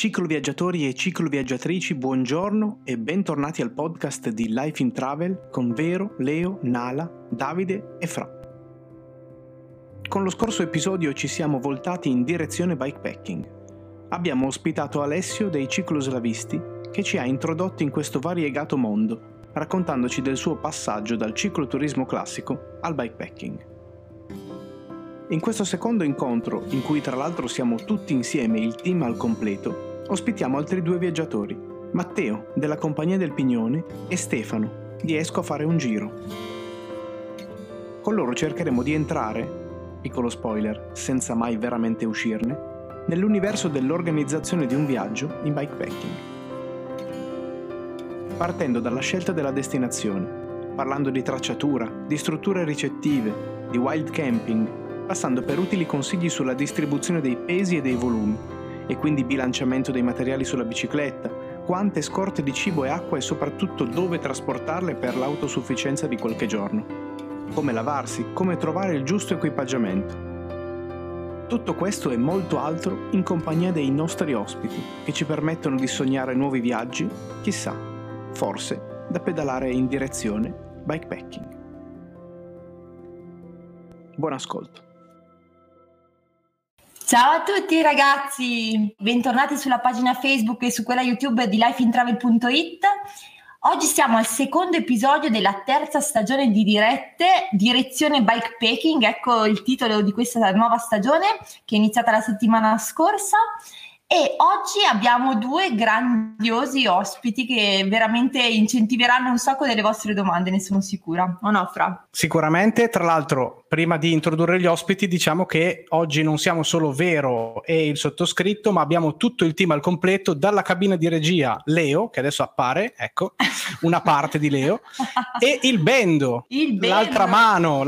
Cicloviaggiatori e cicloviaggiatrici, buongiorno e bentornati al podcast di Life in Travel con Vero, Leo, Nala, Davide e Fra. Con lo scorso episodio ci siamo voltati in direzione bikepacking. Abbiamo ospitato Alessio dei cicloslavisti che ci ha introdotti in questo variegato mondo, raccontandoci del suo passaggio dal cicloturismo classico al bikepacking. In questo secondo incontro, in cui tra l'altro siamo tutti insieme, il team al completo, ospitiamo altri due viaggiatori, Matteo della Compagnia del Pignone e Stefano di Esco a fare un giro. Con loro cercheremo di entrare, piccolo spoiler, senza mai veramente uscirne, nell'universo dell'organizzazione di un viaggio in bikepacking. Partendo dalla scelta della destinazione, parlando di tracciatura, di strutture ricettive, di wild camping, passando per utili consigli sulla distribuzione dei pesi e dei volumi, e quindi bilanciamento dei materiali sulla bicicletta, quante scorte di cibo e acqua e soprattutto dove trasportarle per l'autosufficienza di qualche giorno, come lavarsi, come trovare il giusto equipaggiamento. Tutto questo e molto altro in compagnia dei nostri ospiti, che ci permettono di sognare nuovi viaggi, chissà, forse da pedalare in direzione bikepacking. Buon ascolto. Ciao a tutti ragazzi, bentornati sulla pagina Facebook e su quella YouTube di lifeintravel.it. Oggi siamo al secondo episodio della terza stagione di dirette, direzione bikepacking, ecco il titolo di questa nuova stagione che è iniziata la settimana scorsa. E oggi abbiamo due grandiosi ospiti che veramente incentiveranno un sacco delle vostre domande, ne sono sicura, o no Fra? Sicuramente, tra l'altro prima di introdurre gli ospiti diciamo che oggi non siamo solo Vero e il sottoscritto, ma abbiamo tutto il team al completo, dalla cabina di regia Leo, che adesso appare, ecco, una parte di Leo, e il bendo. L'altra mano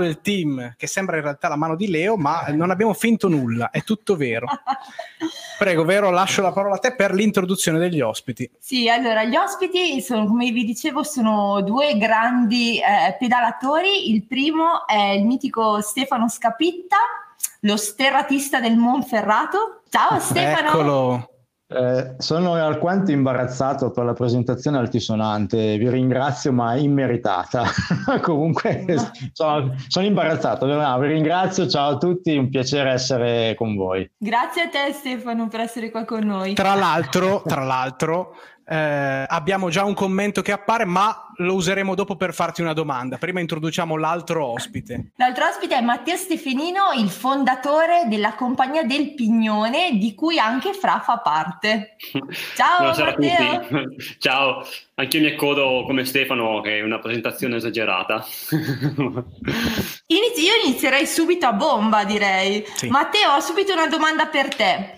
del team, che sembra in realtà la mano di Leo, ma non abbiamo finto nulla, è tutto vero. Prego Vero, lascio la parola a te per l'introduzione degli ospiti. Sì, allora gli ospiti sono, come vi dicevo, sono due grandi pedalatori. Il primo è il mitico Stefano Scapitta, lo sterratista del Monferrato. Ciao Stefano! Eccolo! Sono alquanto imbarazzato per la presentazione altisonante, vi ringrazio ma immeritata. Comunque no. sono imbarazzato, no, vi ringrazio, ciao a tutti, un piacere essere con voi. Grazie a te Stefano per essere qua con noi. Tra l'altro abbiamo già un commento che appare, ma lo useremo dopo per farti una domanda. Prima introduciamo l'altro ospite. L'altro ospite è Matteo Stefanino, il fondatore della Compagnia del Pignone, di cui anche Fra fa parte. Ciao. Buonasera Matteo. A tutti. Ciao, anche io mi accodo come Stefano, che è una presentazione esagerata. Io inizierei subito a bomba, direi. Sì. Matteo, ho subito una domanda per te.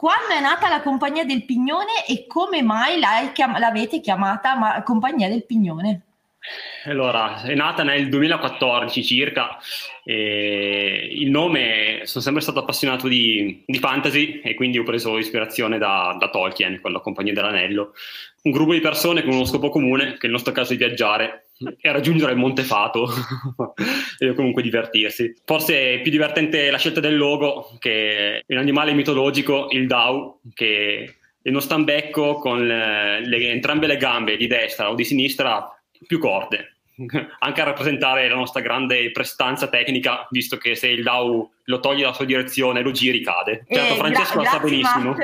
Quando è nata la Compagnia del Pignone e come mai l'avete chiamata Compagnia del Pignone? Allora, è nata nel 2014 circa, il nome, sono sempre stato appassionato di fantasy e quindi ho preso ispirazione da Tolkien con la Compagnia dell'Anello, un gruppo di persone con uno scopo comune, che nel nostro caso è viaggiare e raggiungere il Monte Fato e comunque divertirsi. Forse è più divertente la scelta del logo, che è un animale mitologico, il Dau, che è uno stambecco con entrambe le gambe di destra o di sinistra più corte, anche a rappresentare la nostra grande prestanza tecnica, visto che se il Dau lo toglie dalla sua direzione lo giri, cade. Certo, Francesco lo sa benissimo.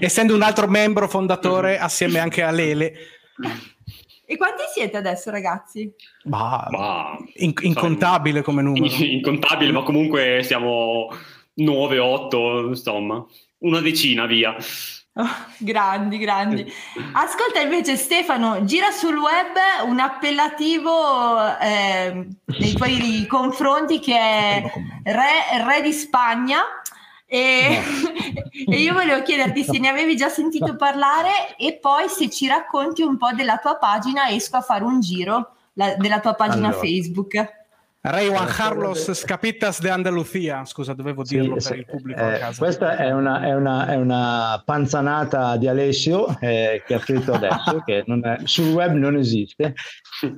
Essendo un altro membro fondatore assieme anche a Lele. E quanti siete adesso, ragazzi? Incontabile come numero. Incontabile, ma comunque siamo 9, 8, insomma, una decina, via. Oh, grandi. Ascolta invece Stefano, gira sul web un appellativo nei tuoi confronti che è re di Spagna. E io volevo chiederti se ne avevi già sentito parlare e poi se ci racconti un po' della tua pagina Esco a fare un giro, della tua pagina allora, Facebook. Rey Juan Carlos Scapitas de Andalusia, scusa, dovevo dirlo per il pubblico a casa. Questa è una panzanata di Alessio che ha scritto adesso, che non è, sul web non esiste,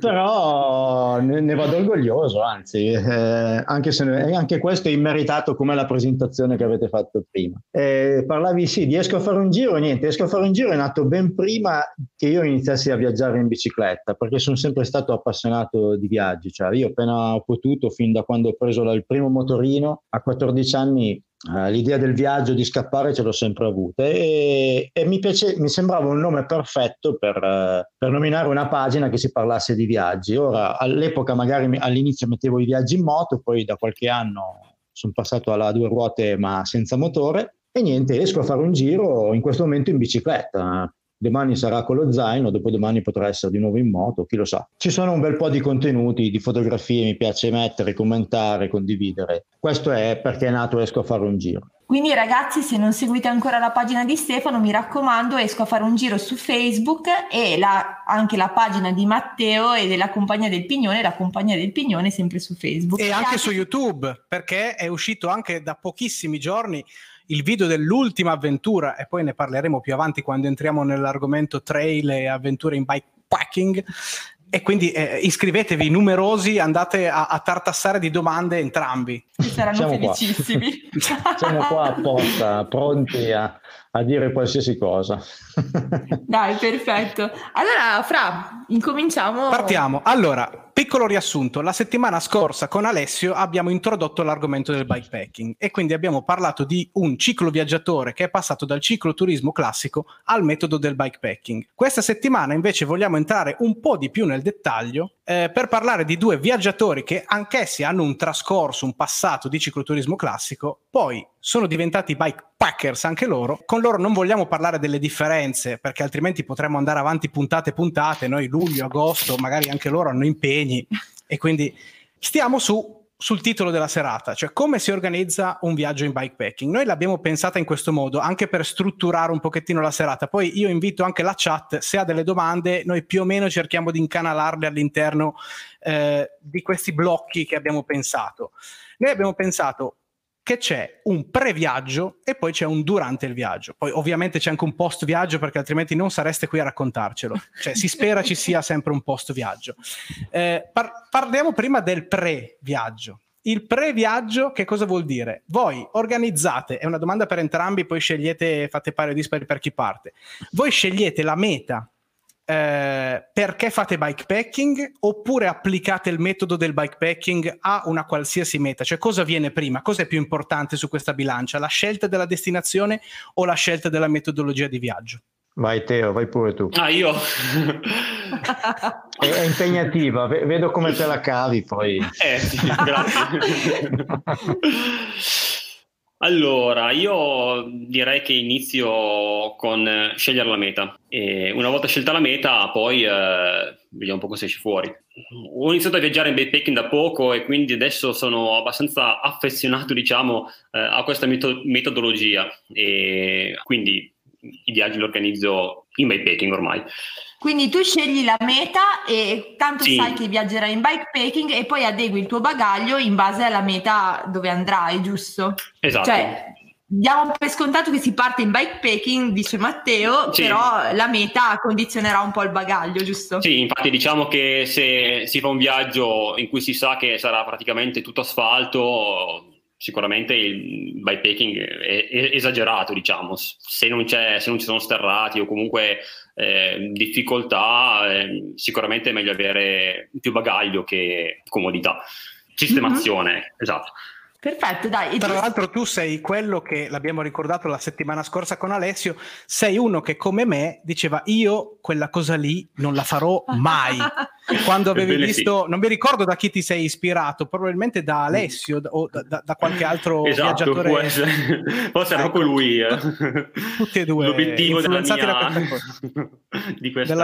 però ne vado orgoglioso, anzi, anche questo è immeritato come la presentazione che avete fatto prima. Parlavi sì di Esco a fare un giro, niente, Esco a fare un giro è nato ben prima che io iniziassi a viaggiare in bicicletta, perché sono sempre stato appassionato di viaggi, cioè io appena ho potuto, fin da quando ho preso il primo motorino a 14 anni, l'idea del viaggio, di scappare, ce l'ho sempre avuta, e mi sembrava un nome perfetto per nominare una pagina che si parlasse di viaggi. Ora, all'epoca magari all'inizio mettevo i viaggi in moto, poi da qualche anno sono passato alla due ruote ma senza motore, e niente, Esco a fare un giro in questo momento in bicicletta. Domani sarà con lo zaino, dopodomani potrà essere di nuovo in moto, chi lo sa. Ci sono un bel po' di contenuti, di fotografie, mi piace mettere, commentare, condividere. Questo è perché è nato Esco a fare un giro. Quindi ragazzi, se non seguite ancora la pagina di Stefano, mi raccomando, Esco a fare un giro su Facebook, e anche la pagina di Matteo e della Compagnia del Pignone, la Compagnia del Pignone sempre su Facebook. E anche su YouTube, perché è uscito anche da pochissimi giorni il video dell'ultima avventura, e poi ne parleremo più avanti quando entriamo nell'argomento trail e avventure in bikepacking. E quindi iscrivetevi numerosi, andate a tartassare di domande entrambi. Saranno siamo felicissimi. Qua. Siamo qua apposta, pronti a dire qualsiasi cosa. Dai, perfetto. Allora, Fra, incominciamo. Partiamo. Allora, piccolo riassunto. La settimana scorsa con Alessio abbiamo introdotto l'argomento del bikepacking, e quindi abbiamo parlato di un cicloviaggiatore che è passato dal cicloturismo classico al metodo del bikepacking. Questa settimana invece vogliamo entrare un po' di più nel dettaglio per parlare di due viaggiatori che anch'essi hanno un trascorso, un passato di cicloturismo classico, poi sono diventati bikepackers anche loro. Con loro non vogliamo parlare delle differenze, perché altrimenti potremmo andare avanti puntate, noi luglio, agosto, magari anche loro hanno impegni, e quindi stiamo sul titolo della serata, cioè come si organizza un viaggio in bikepacking. Noi l'abbiamo pensata in questo modo anche per strutturare un pochettino la serata. Poi io invito anche la chat, se ha delle domande noi più o meno cerchiamo di incanalarle all'interno di questi blocchi che abbiamo pensato. Noi abbiamo pensato che c'è un pre-viaggio e poi c'è un durante il viaggio. Poi ovviamente c'è anche un post-viaggio, perché altrimenti non sareste qui a raccontarcelo. Cioè si spera ci sia sempre un post-viaggio. Parliamo prima del pre-viaggio. Il pre-viaggio che cosa vuol dire? Voi organizzate, è una domanda per entrambi, poi scegliete, fate pari o dispari per chi parte. Voi scegliete la meta perché fate bikepacking, oppure applicate il metodo del bikepacking a una qualsiasi meta? Cioè cosa viene prima? Cosa è più importante su questa bilancia? La scelta della destinazione o la scelta della metodologia di viaggio? Vai Teo, vai pure tu. Ah, io? È impegnativa, vedo come te la cavi poi. Sì, grazie. Allora, io direi che inizio con scegliere la meta, e una volta scelta la meta poi vediamo un po' cosa esce fuori. Ho iniziato a viaggiare in bikepacking da poco, e quindi adesso sono abbastanza affezionato, diciamo, a questa metodologia, e quindi i viaggi li organizzo in bikepacking ormai. Quindi tu scegli la meta e tanto sì, sai che viaggerai in bikepacking, e poi adegui il tuo bagaglio in base alla meta dove andrai, giusto? Esatto. Cioè, diamo per scontato che si parte in bikepacking, dice Matteo, sì, però la meta condizionerà un po' il bagaglio, giusto? Sì, infatti diciamo che se si fa un viaggio in cui si sa che sarà praticamente tutto asfalto, sicuramente il bikepacking è esagerato, diciamo. Se non ci sono sterrati o comunque difficoltà, sicuramente è meglio avere più bagaglio che comodità. Sistemazione, esatto. Perfetto, dai. Tra l'altro tu sei quello che, l'abbiamo ricordato la settimana scorsa con Alessio, sei uno che come me diceva io quella cosa lì non la farò mai. Quando avevi visto, non mi ricordo da chi ti sei ispirato, probabilmente da Alessio o da qualche altro, esatto, viaggiatore. Può essere, proprio lui. Tutti e due. L'obiettivo della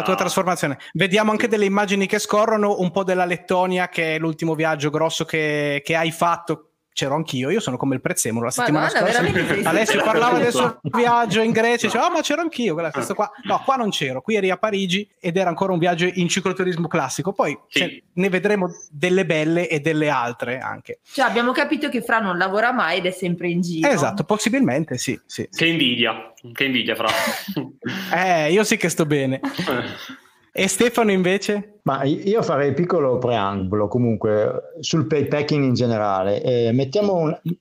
tua trasformazione. Vediamo anche delle immagini che scorrono, un po' della Lettonia, che è l'ultimo viaggio grosso che hai fatto, c'ero anch'io, io sono come il prezzemolo. La settimana scorsa Alessio parlava del suo viaggio in Grecia, diceva, ma c'ero anch'io, questo qua. No, qua non c'ero, qui eri a Parigi ed era ancora un viaggio in cicloturismo classico, poi ne vedremo delle belle e delle altre anche. Cioè abbiamo capito che Fra non lavora mai ed è sempre in giro. Esatto, possibilmente sì. Sì, sì. Che invidia Fra. Io sì che sto bene. E Stefano invece? Ma io farei piccolo preambolo comunque sul bikepacking in generale.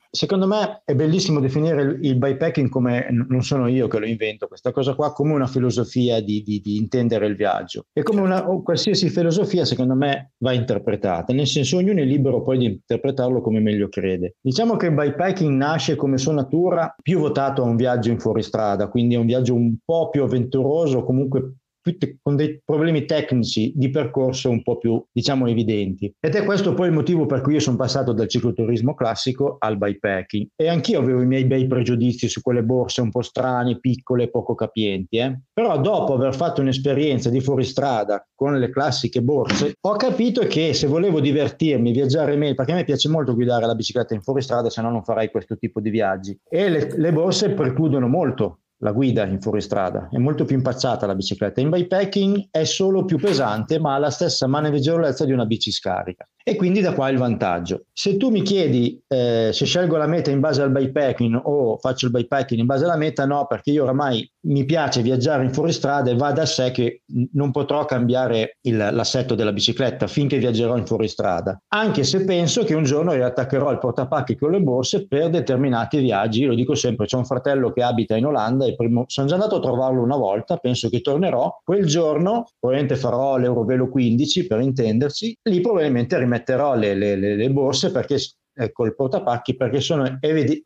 Secondo me è bellissimo definire il bikepacking come, non sono io che lo invento questa cosa qua, come una filosofia di intendere il viaggio. E come una qualsiasi filosofia secondo me va interpretata, nel senso ognuno è libero poi di interpretarlo come meglio crede. Diciamo che il bikepacking nasce come sua natura più votato a un viaggio in fuoristrada, quindi è un viaggio un po' più avventuroso, comunque con dei problemi tecnici di percorso un po' più, diciamo, evidenti. Ed è questo poi il motivo per cui io sono passato dal cicloturismo classico al bikepacking. E anch'io avevo i miei bei pregiudizi su quelle borse un po' strane, piccole, poco capienti. Però dopo aver fatto un'esperienza di fuoristrada con le classiche borse, ho capito che se volevo divertirmi, viaggiare meglio, perché a me piace molto guidare la bicicletta in fuoristrada, se no non farei questo tipo di viaggi. E le borse precludono molto la guida in fuoristrada, è molto più impacciata la bicicletta. In bikepacking è solo più pesante, ma ha la stessa maneggevolezza di una bici scarica. E quindi da qua il vantaggio. Se tu mi chiedi se scelgo la meta in base al bikepacking o faccio il bikepacking in base alla meta, no, perché io oramai mi piace viaggiare in fuoristrada e va da sé che non potrò cambiare l'assetto della bicicletta finché viaggerò in fuoristrada. Anche se penso che un giorno riattaccherò il portapacchi con le borse per determinati viaggi. Io lo dico sempre, c'è un fratello che abita in Olanda, sono già andato a trovarlo una volta, penso che tornerò quel giorno, probabilmente farò l'Eurovelo 15 per intenderci, lì probabilmente rimetterò le borse perché col portapacchi, perché sono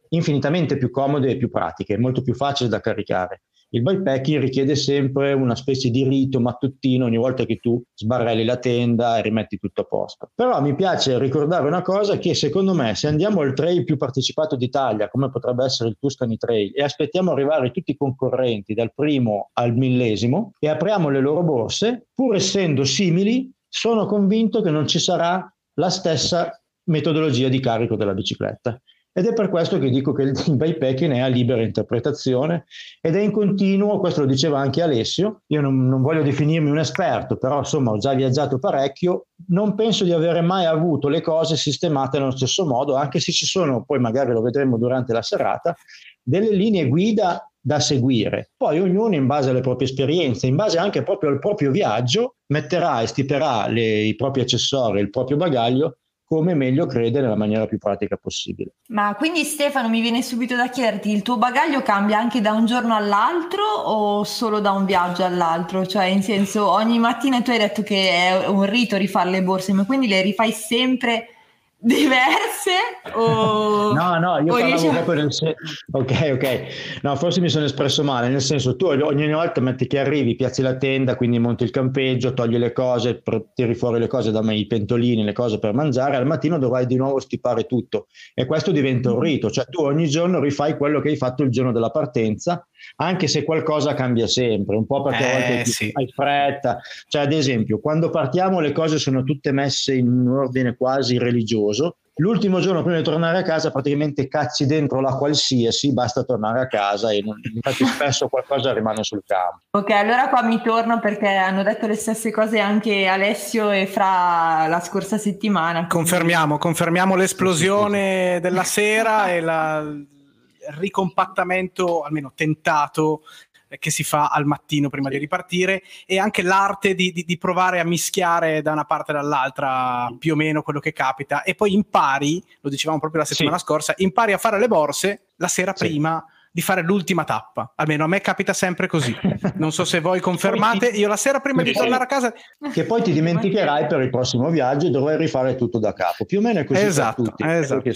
infinitamente più comode e più pratiche, molto più facile da caricare. Il bikepacking richiede sempre una specie di rito mattutino ogni volta che tu sbarrelli la tenda e rimetti tutto a posto. Però mi piace ricordare una cosa, che secondo me se andiamo al trail più partecipato d'Italia, come potrebbe essere il Tuscany Trail, e aspettiamo arrivare tutti i concorrenti dal primo al 1000° e apriamo le loro borse, pur essendo simili, sono convinto che non ci sarà la stessa metodologia di carico della bicicletta. Ed è per questo che dico che il bikepacking è a libera interpretazione ed è in continuo, questo lo diceva anche Alessio, io non voglio definirmi un esperto, però insomma ho già viaggiato parecchio, non penso di avere mai avuto le cose sistemate nello stesso modo, anche se ci sono, poi magari lo vedremo durante la serata, delle linee guida da seguire. Poi ognuno in base alle proprie esperienze, in base anche proprio al proprio viaggio, metterà e stiperà i propri accessori, il proprio bagaglio, come meglio crede nella maniera più pratica possibile. Ma quindi Stefano, mi viene subito da chiederti, il tuo bagaglio cambia anche da un giorno all'altro o solo da un viaggio all'altro? Cioè in senso, ogni mattina tu hai detto che è un rito rifare le borse, ma quindi le rifai sempre diverse o no io parlavo proprio nel ok no, forse mi sono espresso male, nel senso tu ogni volta metti che arrivi, piazzi la tenda, quindi monti il campeggio, togli le cose, tiri fuori le cose da me, i pentolini, le cose per mangiare, al mattino dovrai di nuovo stipare tutto e questo diventa un rito, cioè tu ogni giorno rifai quello che hai fatto il giorno della partenza, anche se qualcosa cambia sempre un po' perché a volte hai fretta, cioè ad esempio quando partiamo le cose sono tutte messe in un ordine quasi religioso. L'ultimo giorno prima di tornare a casa praticamente cacci dentro la qualsiasi, basta tornare a casa e infatti spesso qualcosa rimane sul campo. Ok, allora qua mi torno perché hanno detto le stesse cose anche Alessio e Fra la scorsa settimana. Confermiamo l'esplosione della sera e il ricompattamento, almeno tentato, che si fa al mattino prima di ripartire, e anche l'arte di provare a mischiare da una parte e dall'altra più o meno quello che capita, e poi impari, lo dicevamo proprio la settimana scorsa, impari a fare le borse la sera prima di fare l'ultima tappa, almeno a me capita sempre così, non so se voi confermate, io la sera prima di tornare a casa, che poi ti dimenticherai per il prossimo viaggio e dovrai rifare tutto da capo, più o meno è così. Esatto, per tutti, esatto.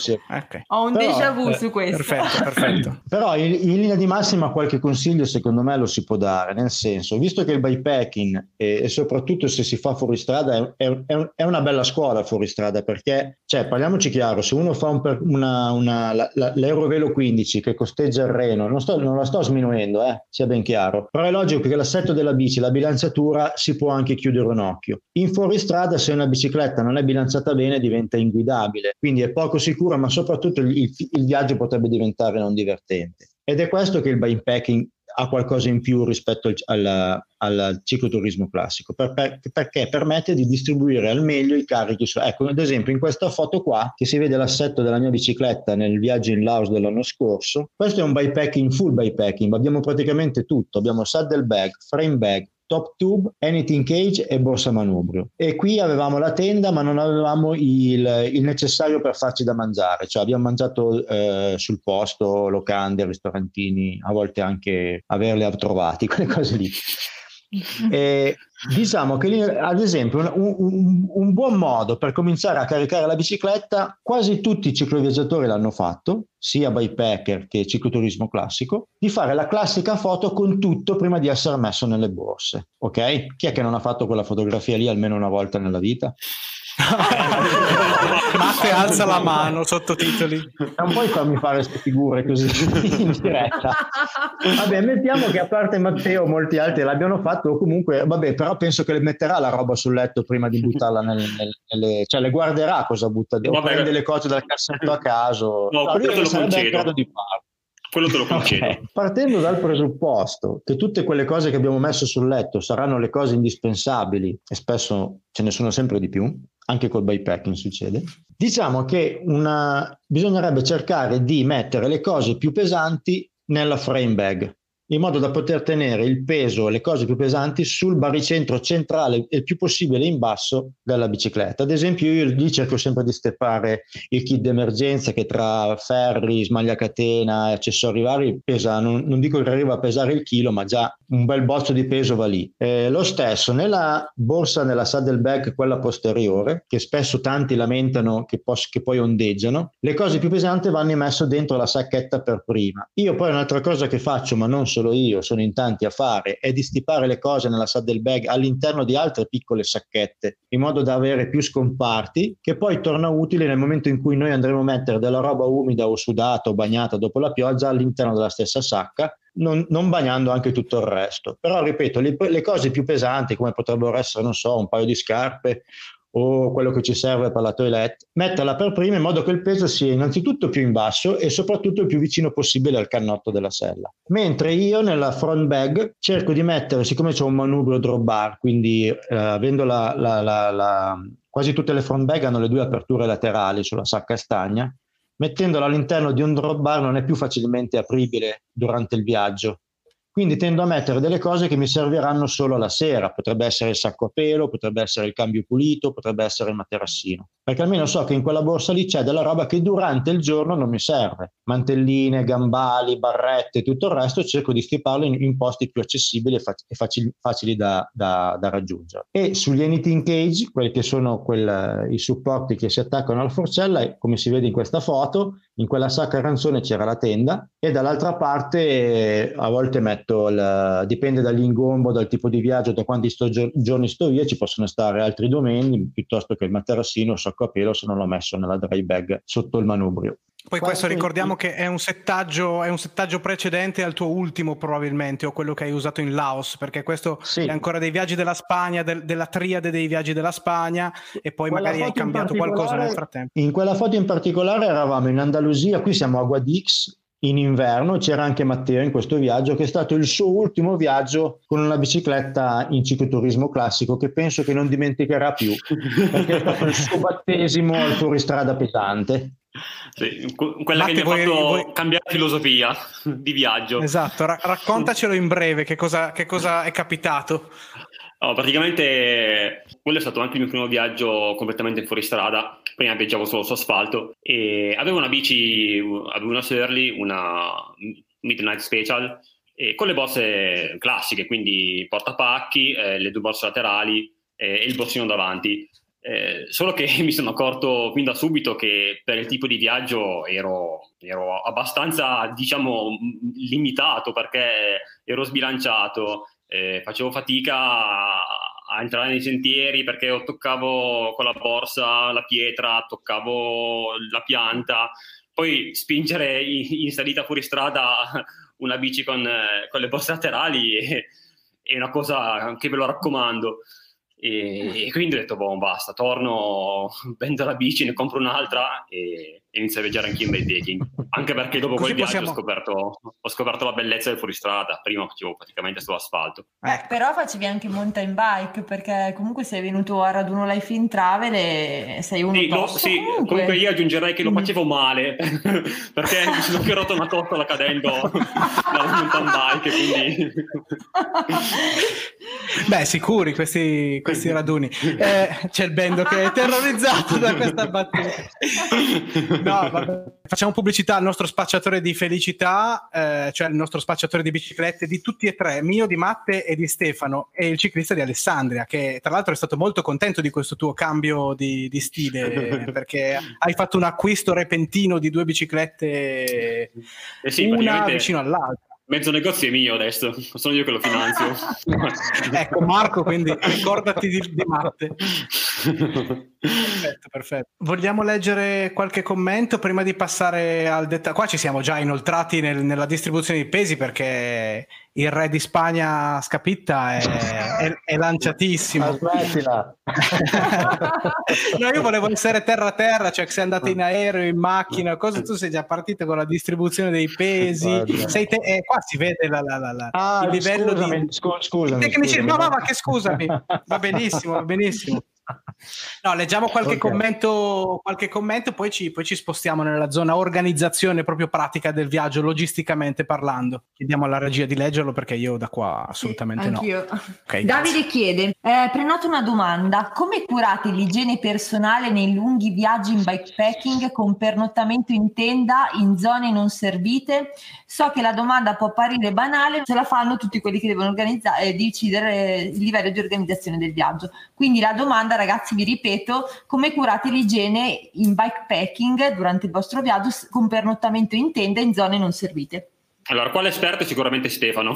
Ho un déjà vu su questo. Perfetto. Però in linea di massima qualche consiglio secondo me lo si può dare, nel senso, visto che il bikepacking e soprattutto se si fa fuoristrada è una bella scuola fuoristrada, perché, cioè, parliamoci chiaro, se uno fa l'Eurovelo 15 che costeggia il terreno, non la sto sminuendo, sia ben chiaro, però è logico che l'assetto della bici, la bilanciatura, si può anche chiudere un occhio. In fuoristrada, se una bicicletta non è bilanciata bene, diventa inguidabile, quindi è poco sicura, ma soprattutto il viaggio potrebbe diventare non divertente. Ed è questo che il bikepacking ha qualcosa in più rispetto al cicloturismo classico, perché permette di distribuire al meglio i carichi. Ecco, ad esempio in questa foto qua, che si vede l'assetto della mia bicicletta nel viaggio in Laos dell'anno scorso, questo è un bikepacking, full bikepacking, abbiamo praticamente tutto, abbiamo saddle bag, frame bag, top tube, anything cage e borsa manubrio. E qui avevamo la tenda, ma non avevamo il necessario per farci da mangiare, cioè abbiamo mangiato sul posto, locande, ristorantini, a volte anche averle trovati, quelle cose lì. E diciamo che lì, ad esempio, un buon modo per cominciare a caricare la bicicletta, quasi tutti i cicloviaggiatori l'hanno fatto, sia bikepacker che cicloturismo classico, di fare la classica foto con tutto prima di essere messo nelle borse, ok? Chi è che non ha fatto quella fotografia lì almeno una volta nella vita? Matte alza la mano, sottotitoli. Non puoi farmi fare queste figure così in diretta. Vabbè, mettiamo che a parte Matteo molti altri l'abbiano fatto, o comunque vabbè, però penso che le metterà la roba sul letto prima di buttarla cioè le guarderà cosa butta, o prende le cose dal cassetto a caso. No, quello te lo concedo di farlo. Quello te lo concedo. Okay. Partendo dal presupposto che tutte quelle cose che abbiamo messo sul letto saranno le cose indispensabili, e spesso ce ne sono sempre di più, anche col bikepacking succede, diciamo che bisognerebbe cercare di mettere le cose più pesanti nella frame bag, in modo da poter tenere il peso e le cose più pesanti sul baricentro centrale e il più possibile in basso della bicicletta. Ad esempio io lì cerco sempre di steppare il kit d'emergenza, che tra ferri, smagliacatena e accessori vari pesa, non dico che arriva a pesare il chilo, ma già un bel bozzo di peso va lì. Lo stesso nella borsa, nella saddle bag, quella posteriore, che spesso tanti lamentano che poi ondeggiano, le cose più pesanti vanno messe dentro la sacchetta per prima. Io poi un'altra cosa che faccio, ma non solo io, sono in tanti a fare, è di stipare le cose nella saddle bag all'interno di altre piccole sacchette, in modo da avere più scomparti, che poi torna utile nel momento in cui noi andremo a mettere della roba umida o sudata o bagnata dopo la pioggia all'interno della stessa sacca, non bagnando anche tutto il resto. Però ripeto, le cose più pesanti, come potrebbero essere, non so, un paio di scarpe o quello che ci serve per la toilette, metterla per prima in modo che il peso sia innanzitutto più in basso e soprattutto il più vicino possibile al cannotto della sella. Mentre io nella front bag cerco di mettere, siccome c'è un manubrio drop bar, quindi avendo quasi tutte le front bag hanno le due aperture laterali sulla sacca stagna, mettendola all'interno di un drop bar non è più facilmente apribile durante il viaggio. Quindi tendo a mettere delle cose che mi serviranno solo alla sera, potrebbe essere il sacco a pelo, potrebbe essere il cambio pulito, potrebbe essere il materassino, perché almeno so che in quella borsa lì c'è della roba che durante il giorno non mi serve, mantelline, gambali, barrette, tutto il resto cerco di stiparlo in posti più accessibili e facili da raggiungere. E sugli anything cage, quelli che sono i supporti che si attaccano alla forcella, come si vede in questa foto, in quella sacca arancione c'era la tenda, e dall'altra parte a volte metto dipende dall'ingombo, dal tipo di viaggio, da quanti giorni sto via, ci possono stare altri domeni piuttosto che il materassino, sacco a pelo, se non l'ho messo nella dry bag sotto il manubrio. Poi questo ricordiamo che è un settaggio precedente al tuo ultimo probabilmente, o quello che hai usato in Laos, perché questo sì, è ancora dei viaggi della Spagna, della triade dei viaggi della Spagna, e poi quella magari hai cambiato qualcosa nel frattempo. In quella foto in particolare eravamo in Andalusia, qui siamo a Guadix, in inverno, c'era anche Matteo in questo viaggio, che è stato il suo ultimo viaggio con una bicicletta in cicloturismo classico, che penso che non dimenticherà più, perché è stato il suo battesimo al fuoristrada pesante. Sì, quella Matte, che mi ha fatto cambiare filosofia di viaggio. Esatto, raccontacelo in breve che cosa è capitato. No, praticamente quello è stato anche il mio primo viaggio completamente fuori strada. Prima viaggiavo solo su asfalto e avevo una Surly, una Midnight Special, e con le borse classiche, quindi portapacchi, le due borse laterali e il borsino davanti. Solo che mi sono accorto fin da subito che per il tipo di viaggio ero abbastanza, diciamo, limitato, perché ero sbilanciato, facevo fatica a entrare nei sentieri, perché toccavo con la borsa la pietra, toccavo la pianta, Poi spingere in salita fuoristrada una bici con le borse laterali è una cosa che ve lo raccomando. E quindi ho detto, boh, basta, torno, vendo la bici, ne compro un'altra e inizio a viaggiare anch'io in backpacking. Anche perché dopo così quel viaggio ho scoperto la bellezza del fuoristrada. Prima facevo praticamente sull'asfalto. Però facevi anche mountain bike, perché comunque sei venuto a Raduno Life in Travel e sei uno tosto. Sì, comunque io aggiungerei che lo facevo male, perché mi sono anche rotto una costola cadendo dalla mountain bike, quindi... Beh, sicuri questi raduni. C'è il Bendo che è terrorizzato da questa battuta. No, vabbè. Facciamo pubblicità al nostro spacciatore di felicità, cioè il nostro spacciatore di biciclette di tutti e tre, mio, di Matte e di Stefano, e il ciclista di Alessandria, che tra l'altro è stato molto contento di questo tuo cambio di stile, perché hai fatto un acquisto repentino di due biciclette, sì, una vicino all'altra. Mezzo negozio è mio adesso, sono io che lo finanzio. Ecco Marco, quindi ricordati di Marte. Perfetto. Vogliamo leggere qualche commento prima di passare al dettaglio? Qua ci siamo già inoltrati nella distribuzione di pesi, perché il re di Spagna Scapitta è lanciatissimo. Aspettila. No, io volevo essere terra a terra, cioè se andate in aereo, in macchina, cosa, tu sei già partito con la distribuzione dei pesi. Sei qua si vede il livello, scusami, di scusami. No, ma che scusami, va benissimo. No, leggiamo qualche commento, poi ci spostiamo nella zona organizzazione proprio pratica del viaggio, logisticamente parlando. Chiediamo alla regia di leggerlo, perché io da qua assolutamente anch'io. No. Okay, Davide chiede, prenoto una domanda, come curate l'igiene personale nei lunghi viaggi in bikepacking con pernottamento in tenda in zone non servite? So che la domanda può apparire banale, ce la fanno tutti quelli che devono organizzare e decidere il livello di organizzazione del viaggio, quindi la domanda, ragazzi, vi ripeto, come curate l'igiene in bikepacking durante il vostro viaggio con pernottamento in tenda in zone non servite? Allora, qua l'esperto è sicuramente Stefano,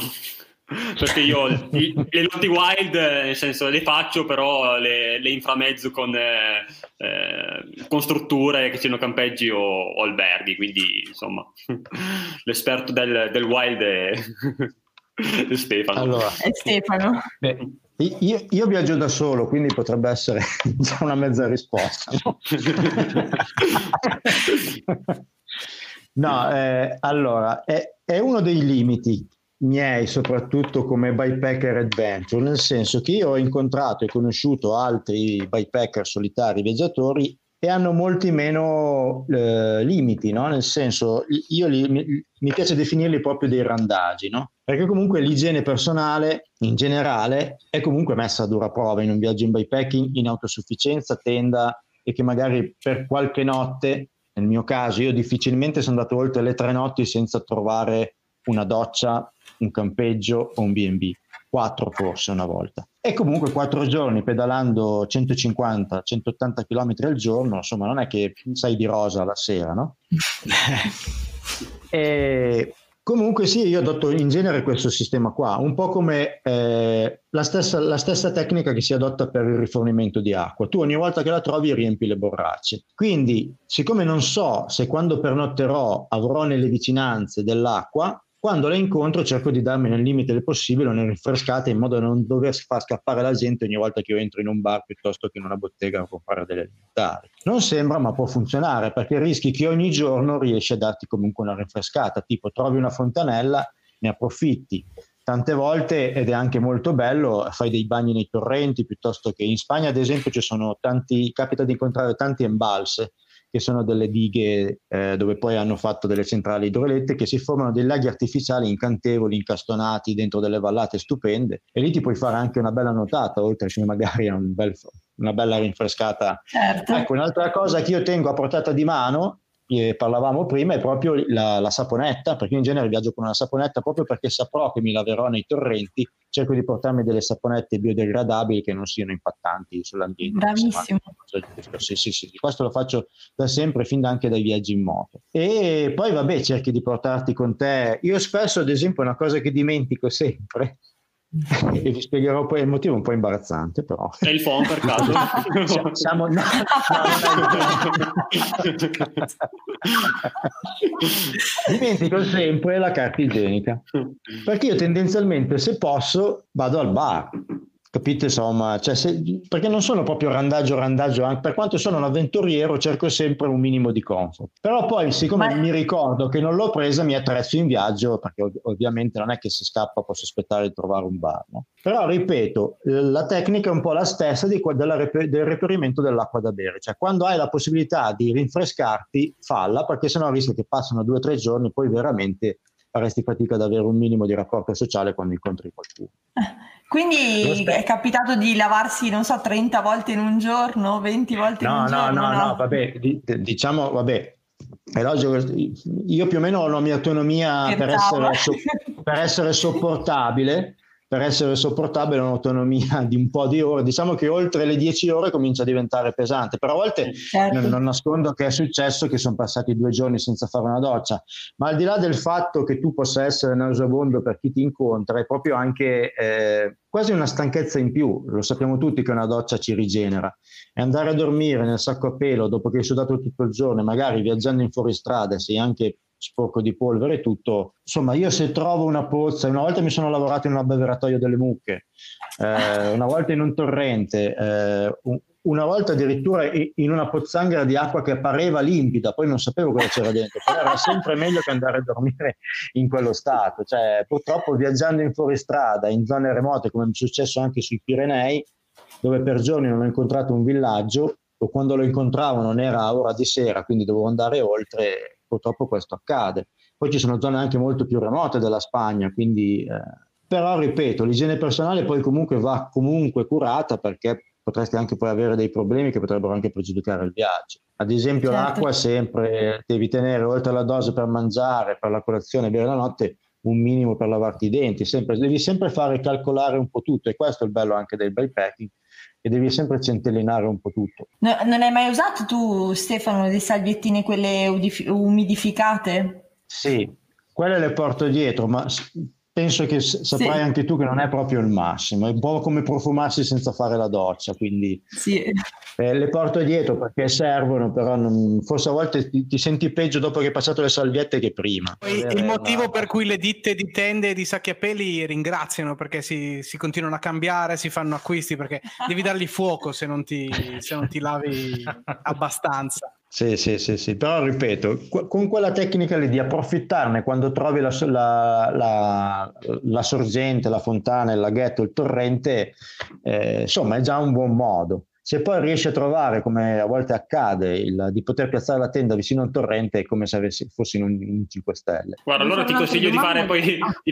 perché io le notti wild, nel senso, le faccio, però le inframezzo con strutture che siano campeggi o alberghi, quindi insomma l'esperto del wild è Stefano. Allora, è Stefano. Beh. Io viaggio da solo, quindi potrebbe essere già una mezza risposta. No, allora, è uno dei limiti miei, soprattutto come bikepacker adventure, nel senso che io ho incontrato e conosciuto altri bikepacker solitari viaggiatori e hanno molti meno limiti, no? Nel senso, io mi piace definirli proprio dei randagi, no? Perché comunque l'igiene personale in generale è comunque messa a dura prova in un viaggio in bikepacking, in autosufficienza, tenda, e che magari per qualche notte, nel mio caso io difficilmente sono andato oltre le 3 notti senza trovare una doccia, un campeggio o un B&B, 4 forse una volta. E comunque 4 giorni pedalando 150-180 km al giorno, insomma non è che sei di rosa la sera, no? E comunque sì, io adotto in genere questo sistema qua, un po' come la stessa tecnica che si adotta per il rifornimento di acqua. Tu ogni volta che la trovi riempi le borracce. Quindi, siccome non so se quando pernotterò avrò nelle vicinanze dell'acqua, quando le incontro cerco di darmi nel limite del possibile una rinfrescata, in modo da non dover far scappare la gente ogni volta che io entro in un bar piuttosto che in una bottega a comprare delle alimentari. Non sembra, ma può funzionare, perché rischi che ogni giorno riesci a darti comunque una rinfrescata, tipo trovi una fontanella, ne approfitti. Tante volte, ed è anche molto bello, fai dei bagni nei torrenti, piuttosto che in Spagna ad esempio ci sono tanti, capita di incontrare tanti embalse, che sono delle dighe dove poi hanno fatto delle centrali idroelettriche, si formano dei laghi artificiali incantevoli, incastonati dentro delle vallate stupende, e lì ti puoi fare anche una bella nuotata, oltre che magari una bella rinfrescata. Certo. Ecco, un'altra cosa che io tengo a portata di mano, parlavamo prima, è proprio la saponetta, perché in genere viaggio con una saponetta proprio perché saprò che mi laverò nei torrenti, cerco di portarmi delle saponette biodegradabili che non siano impattanti sull'ambiente. Bravissimo. Sì, questo lo faccio da sempre, fin anche dai viaggi in moto. E poi vabbè, cerchi di portarti con te. Io spesso, ad esempio, una cosa che dimentico sempre e vi spiegherò poi il motivo, un po' imbarazzante, però è il phon per caso? Siamo... no, dimentico sempre la carta igienica, perché io tendenzialmente, se posso, vado al bar, capite, insomma, cioè, perché non sono proprio randaggio, anche per quanto sono un avventuriero cerco sempre un minimo di comfort, però poi siccome mi ricordo che non l'ho presa mi attrezzo in viaggio, perché ovviamente non è che si scappa, posso aspettare di trovare un bar, no? Però ripeto, la tecnica è un po' la stessa del reperimento dell'acqua da bere, cioè quando hai la possibilità di rinfrescarti falla, perché sennò rischi che passano 2 o 3 giorni poi veramente faresti fatica ad avere un minimo di rapporto sociale quando incontri qualcuno. Quindi è capitato di lavarsi, non so, 30 volte in un giorno, 20 volte in un giorno? No, vabbè, diciamo, vabbè, è logico, io più o meno ho la mia autonomia per essere sopportabile, un'autonomia di un po' di ore, diciamo che oltre le 10 ore comincia a diventare pesante, però a volte non nascondo che è successo che sono passati 2 giorni senza fare una doccia, ma al di là del fatto che tu possa essere nauseabondo per chi ti incontra, è proprio anche quasi una stanchezza in più, lo sappiamo tutti che una doccia ci rigenera, e andare a dormire nel sacco a pelo dopo che hai sudato tutto il giorno, magari viaggiando in fuoristrada, sei anche sporco di polvere e tutto, insomma, io se trovo una pozza, una volta mi sono lavorato in un abbeveratoio delle mucche, una volta in un torrente, una volta addirittura in una pozzanghera di acqua che pareva limpida, poi non sapevo cosa c'era dentro, però era sempre meglio che andare a dormire in quello stato, cioè purtroppo viaggiando in fuoristrada in zone remote, come mi è successo anche sui Pirenei, dove per giorni non ho incontrato un villaggio, o quando lo incontravo non era ora di sera, quindi dovevo andare oltre. Purtroppo questo accade. Poi ci sono zone anche molto più remote della Spagna, quindi però ripeto, l'igiene personale poi comunque va curata, perché potresti anche poi avere dei problemi che potrebbero anche pregiudicare il viaggio. Ad esempio, certo, l'acqua sempre devi tenere, oltre alla dose per mangiare, per la colazione, bere la notte, un minimo per lavarti i denti, devi sempre fare calcolare un po' tutto, e questo è il bello anche del bikepacking, che devi sempre centellinare un po' tutto. No, non hai mai usato tu, Stefano, le salviettine quelle umidificate? Sì, quelle le porto dietro, ma penso che saprai anche tu che non è proprio il massimo, è un po' come profumarsi senza fare la doccia, quindi le porto dietro perché servono, però forse a volte ti senti peggio dopo che hai passato le salviette che prima. Il motivo per cui le ditte di tende e di sacchi a peli ringraziano, perché si continuano a cambiare, si fanno acquisti, perché devi dargli fuoco se non ti lavi abbastanza. Sì, però ripeto, con quella tecnica lì di approfittarne quando trovi la sorgente, la fontana, il laghetto, il torrente, insomma è già un buon modo. Se poi riesci a trovare, come a volte accade, di poter piazzare la tenda vicino al torrente, è come se fossi in 5 stelle. Guarda, allora ti consiglio di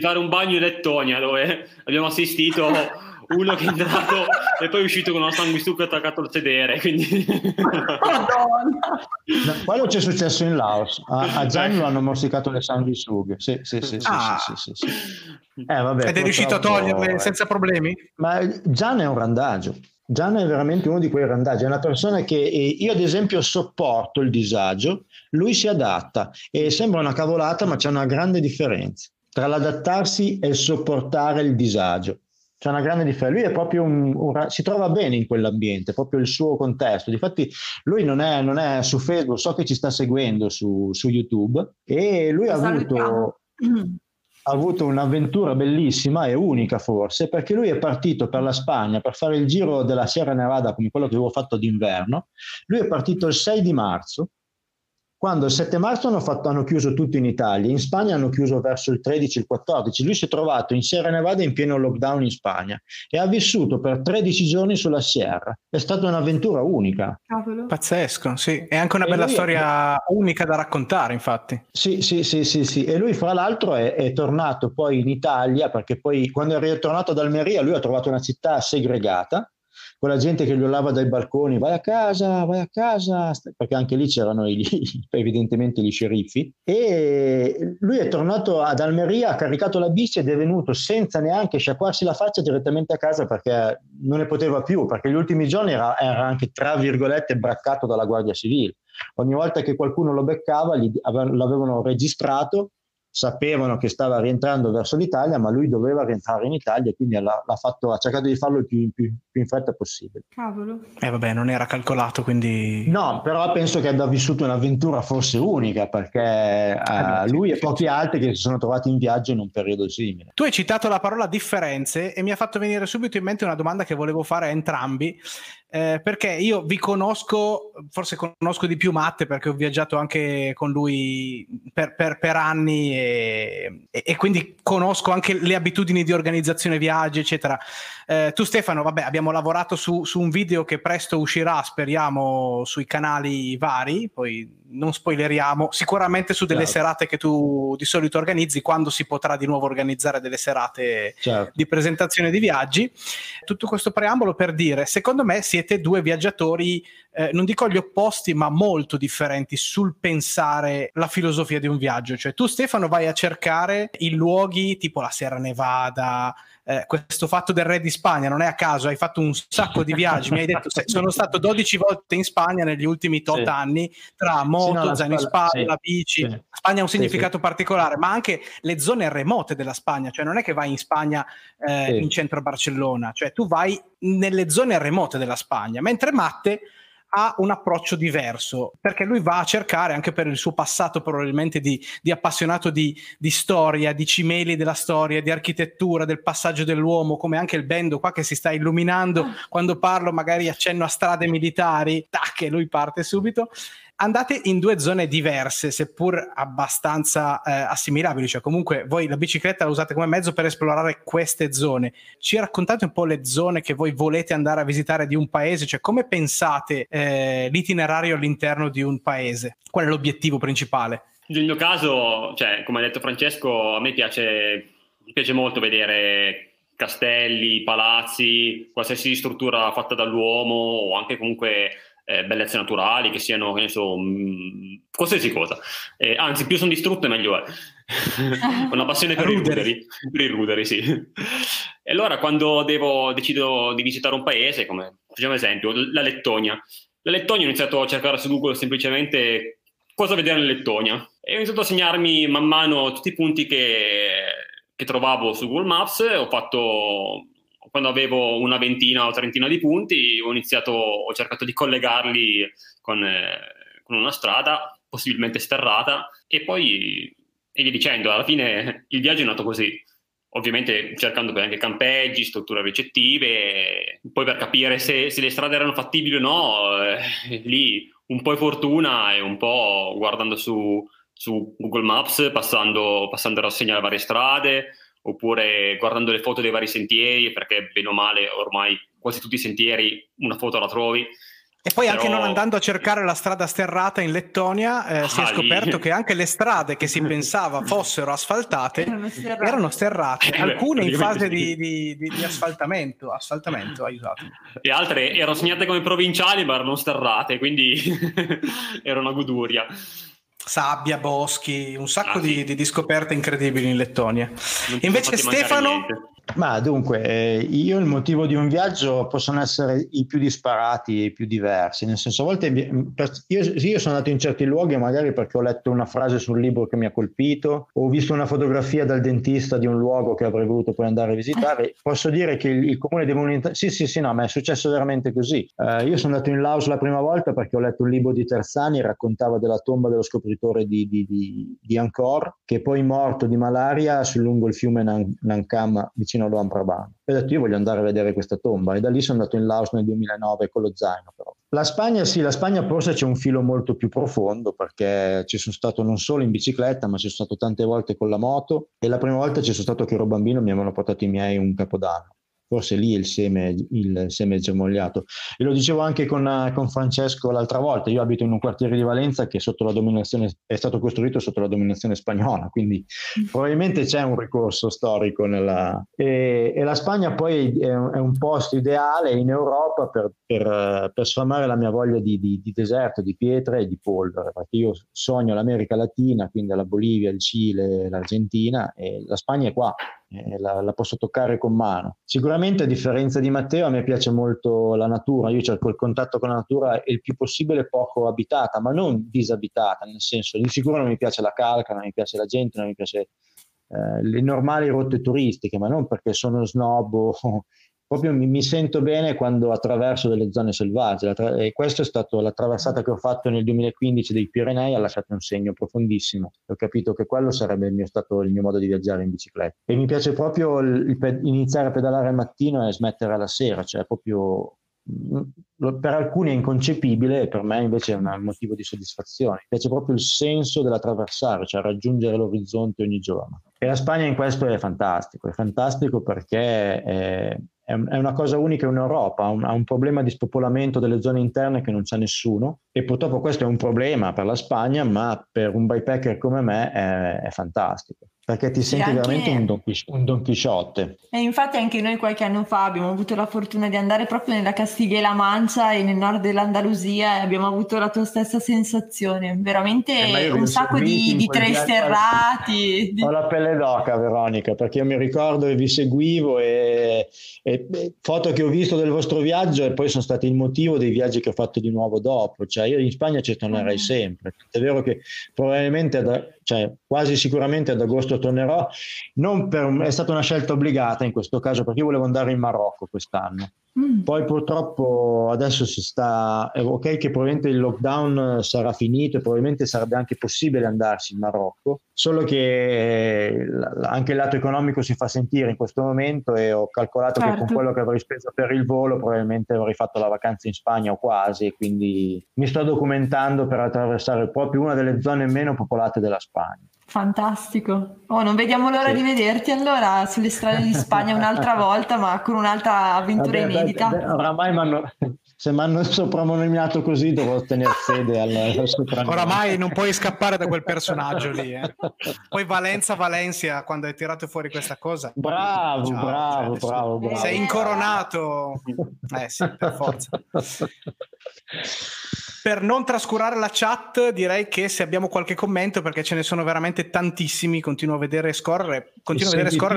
fare un bagno in Lettonia, dove abbiamo assistito uno che è entrato e poi è uscito con una sanguisucca attaccato al sedere, quindi... Madonna! Quello c'è successo in Laos, a Gianni hanno morsicato le sanguisughe, sì. Vabbè, ed è riuscito a toglierle senza problemi? Ma Gianni è un randaggio. Gian è veramente uno di quei randaggi, è una persona che io ad esempio sopporto il disagio, lui si adatta, e sembra una cavolata ma c'è una grande differenza tra l'adattarsi e il sopportare il disagio, c'è una grande differenza, lui è proprio si trova bene in quell'ambiente, proprio il suo contesto, difatti lui non è su Facebook, so che ci sta seguendo su YouTube, e lui ha avuto un'avventura bellissima e unica forse, perché lui è partito per la Spagna per fare il giro della Sierra Nevada, come quello che avevo fatto d'inverno. Lui è partito il 6 di marzo, quando il 7 marzo hanno chiuso tutto in Italia, in Spagna hanno chiuso verso il 13, il 14. Lui si è trovato in Sierra Nevada in pieno lockdown in Spagna e ha vissuto per 13 giorni sulla Sierra. È stata un'avventura unica. Cavolo. Pazzesco, sì. È anche una bella storia unica da raccontare, infatti. Sì. E lui, fra l'altro, è tornato poi in Italia, perché poi quando è ritornato ad Almeria lui ha trovato una città segregata, con la gente che gli urlava dai balconi vai a casa, perché anche lì c'erano evidentemente gli sceriffi, e lui è tornato ad Almeria, ha caricato la bici ed è venuto senza neanche sciacquarsi la faccia direttamente a casa, perché non ne poteva più, perché gli ultimi giorni era anche, tra virgolette, braccato dalla Guardia Civile, ogni volta che qualcuno lo beccava l'avevano registrato sapevano che stava rientrando verso l'Italia, ma lui doveva rientrare in Italia, quindi ha cercato di farlo il più in fretta possibile. Cavolo. Vabbè, non era calcolato, quindi... No, però penso che abbia vissuto un'avventura forse unica, perché lui e pochi altri che si sono trovati in viaggio in un periodo simile. Tu hai citato la parola differenze e mi ha fatto venire subito in mente una domanda che volevo fare a entrambi, perché io vi conosco, forse conosco di più Matte perché ho viaggiato anche con lui per anni e quindi conosco anche le abitudini di organizzazione viaggi eccetera. Tu Stefano, vabbè, abbiamo lavorato su un video che presto uscirà, speriamo, sui canali vari, poi non spoileriamo, sicuramente su delle serate che tu di solito organizzi, quando si potrà di nuovo organizzare delle serate di presentazione di viaggi. Tutto questo preambolo per dire, secondo me siete due viaggiatori, non dico gli opposti, ma molto differenti sul pensare la filosofia di un viaggio. Cioè tu Stefano vai a cercare i luoghi tipo la Sierra Nevada, questo fatto del re di Spagna non è a caso, hai fatto un sacco di viaggi, mi hai detto sono stato 12 volte in Spagna negli ultimi tot anni, tra moto, zaino in spalla, bici. Spagna ha un significato particolare, ma anche le zone remote della Spagna, cioè non è che vai in Spagna in centro a Barcellona, cioè tu vai nelle zone remote della Spagna, mentre Matte ha un approccio diverso, perché lui va a cercare, anche per il suo passato probabilmente di appassionato di storia, di cimeli della storia, di architettura, del passaggio dell'uomo, come anche il Bendo qua che si sta illuminando quando parlo, magari accenno a strade militari, tac, e lui parte subito. Andate in due zone diverse, seppur abbastanza assimilabili, cioè comunque voi la bicicletta la usate come mezzo per esplorare queste zone. Ci raccontate un po' le zone che voi volete andare a visitare di un paese, cioè come pensate l'itinerario all'interno di un paese? Qual è l'obiettivo principale? Nel mio caso, cioè, come ha detto Francesco, a me piace molto vedere castelli, palazzi, qualsiasi struttura fatta dall'uomo o anche comunque... bellezze naturali, che siano, che ne so, qualsiasi cosa, anzi più sono distrutte meglio è. Una passione per i ruderi, sì. E allora quando decido di visitare un paese, come facciamo esempio la Lettonia, ho iniziato a cercare su Google semplicemente cosa vedere in Lettonia e ho iniziato a segnarmi man mano tutti i punti che trovavo su Google Maps. Ho fatto, quando avevo una ventina o trentina di punti, ho cercato di collegarli con una strada, possibilmente sterrata, e poi via dicendo. Alla fine il viaggio è nato così, ovviamente cercando poi anche campeggi, strutture ricettive, poi per capire se le strade erano fattibili o no, lì un po' è fortuna e un po' guardando su Google Maps, passando a rassegna le varie strade, oppure guardando le foto dei vari sentieri, perché bene o male ormai quasi tutti i sentieri una foto la trovi. E poi anche non andando a cercare la strada sterrata in Lettonia, si è scoperto che anche le strade che si pensava fossero asfaltate erano sterrate, alcune in fase di asfaltamento aiutato. E altre erano segnate come provinciali ma erano sterrate, quindi era una goduria. Sabbia, boschi, un sacco di scoperte incredibili in Lettonia. Invece Stefano... Ma dunque, io il motivo di un viaggio possono essere i più disparati e i più diversi, nel senso a volte io sono andato in certi luoghi magari perché ho letto una frase sul libro che mi ha colpito, ho visto una fotografia dal dentista di un luogo che avrei voluto poi andare a visitare. Posso dire che il comune deve sì, no, ma è successo veramente così. Io sono andato in Laos la prima volta perché ho letto un libro di Terzani, raccontava della tomba dello scopritore di Angkor, che è poi morto di malaria lungo il fiume Nankam vicino a Luang Prabang. Ho detto io voglio andare a vedere questa tomba e da lì sono andato in Laos nel 2009 con lo zaino. Però la Spagna forse c'è un filo molto più profondo, perché ci sono stato non solo in bicicletta ma ci sono stato tante volte con la moto, e la prima volta ci sono stato che ero bambino, mi avevano portato i miei un capodanno. Forse lì il seme è germogliato. E lo dicevo anche con Francesco l'altra volta, io abito in un quartiere di Valenza che è stato costruito sotto la dominazione spagnola, quindi probabilmente c'è un ricorso storico e la Spagna poi è un posto ideale in Europa per sfamare la mia voglia di deserto, di pietre e di polvere, perché io sogno l'America Latina, quindi la Bolivia, il Cile, l'Argentina, e la Spagna è qua. la posso toccare con mano. Sicuramente, a differenza di Matteo, a me piace molto la natura, io cerco il contatto con la natura il più possibile poco abitata, ma non disabitata, nel senso, di sicuro non mi piace la calca, non mi piace la gente, non mi piace le normali rotte turistiche, ma non perché sono snob o... Proprio mi sento bene quando attraverso delle zone selvagge, e questa è stata la traversata che ho fatto nel 2015 dei Pirenei, ha lasciato un segno profondissimo. Ho capito che quello sarebbe stato il mio modo di viaggiare in bicicletta, e mi piace proprio iniziare a pedalare al mattino e smettere alla sera, cioè proprio... Per alcuni è inconcepibile, per me invece è un motivo di soddisfazione. Mi piace proprio il senso dell'attraversare, cioè raggiungere l'orizzonte ogni giorno. E la Spagna in questo è fantastico perché è una cosa unica in Europa, ha un problema di spopolamento delle zone interne che non c'è nessuno, e purtroppo questo è un problema per la Spagna, ma per un bikepacker come me è fantastico. Perché ti senti veramente un Don Chisciotte. E infatti anche noi qualche anno fa abbiamo avuto la fortuna di andare proprio nella Castiglia e la Mancia e nel nord dell'Andalusia, e abbiamo avuto la tua stessa sensazione, veramente un sacco di trail sterrati. Ho la pelle d'oca, Veronica, perché io mi ricordo che vi seguivo e foto che ho visto del vostro viaggio, e poi sono stati il motivo dei viaggi che ho fatto di nuovo dopo. Cioè io in Spagna ci tornerei sempre. È vero che probabilmente, quasi sicuramente ad agosto tornerò, è stata una scelta obbligata in questo caso perché io volevo andare in Marocco quest'anno. Poi purtroppo adesso è ok che probabilmente il lockdown sarà finito e probabilmente sarebbe anche possibile andarsi in Marocco, solo che anche il lato economico si fa sentire in questo momento, e ho calcolato che con quello che avrei speso per il volo probabilmente avrei fatto la vacanza in Spagna o quasi, quindi mi sto documentando per attraversare proprio una delle zone meno popolate della Spagna. Fantastico, non vediamo l'ora di vederti allora sulle strade di Spagna un'altra volta, ma con un'altra avventura inedita. Oramai se mi hanno soprannominato così devo tenere fede al soprannominato. Oramai non puoi scappare da quel personaggio lì, Poi Valencia, quando hai tirato fuori questa cosa. Bravo. Sei incoronato. Sì, per forza. Per non trascurare la chat, direi che se abbiamo qualche commento, perché ce ne sono veramente tantissimi, continuo a vedere scorrere,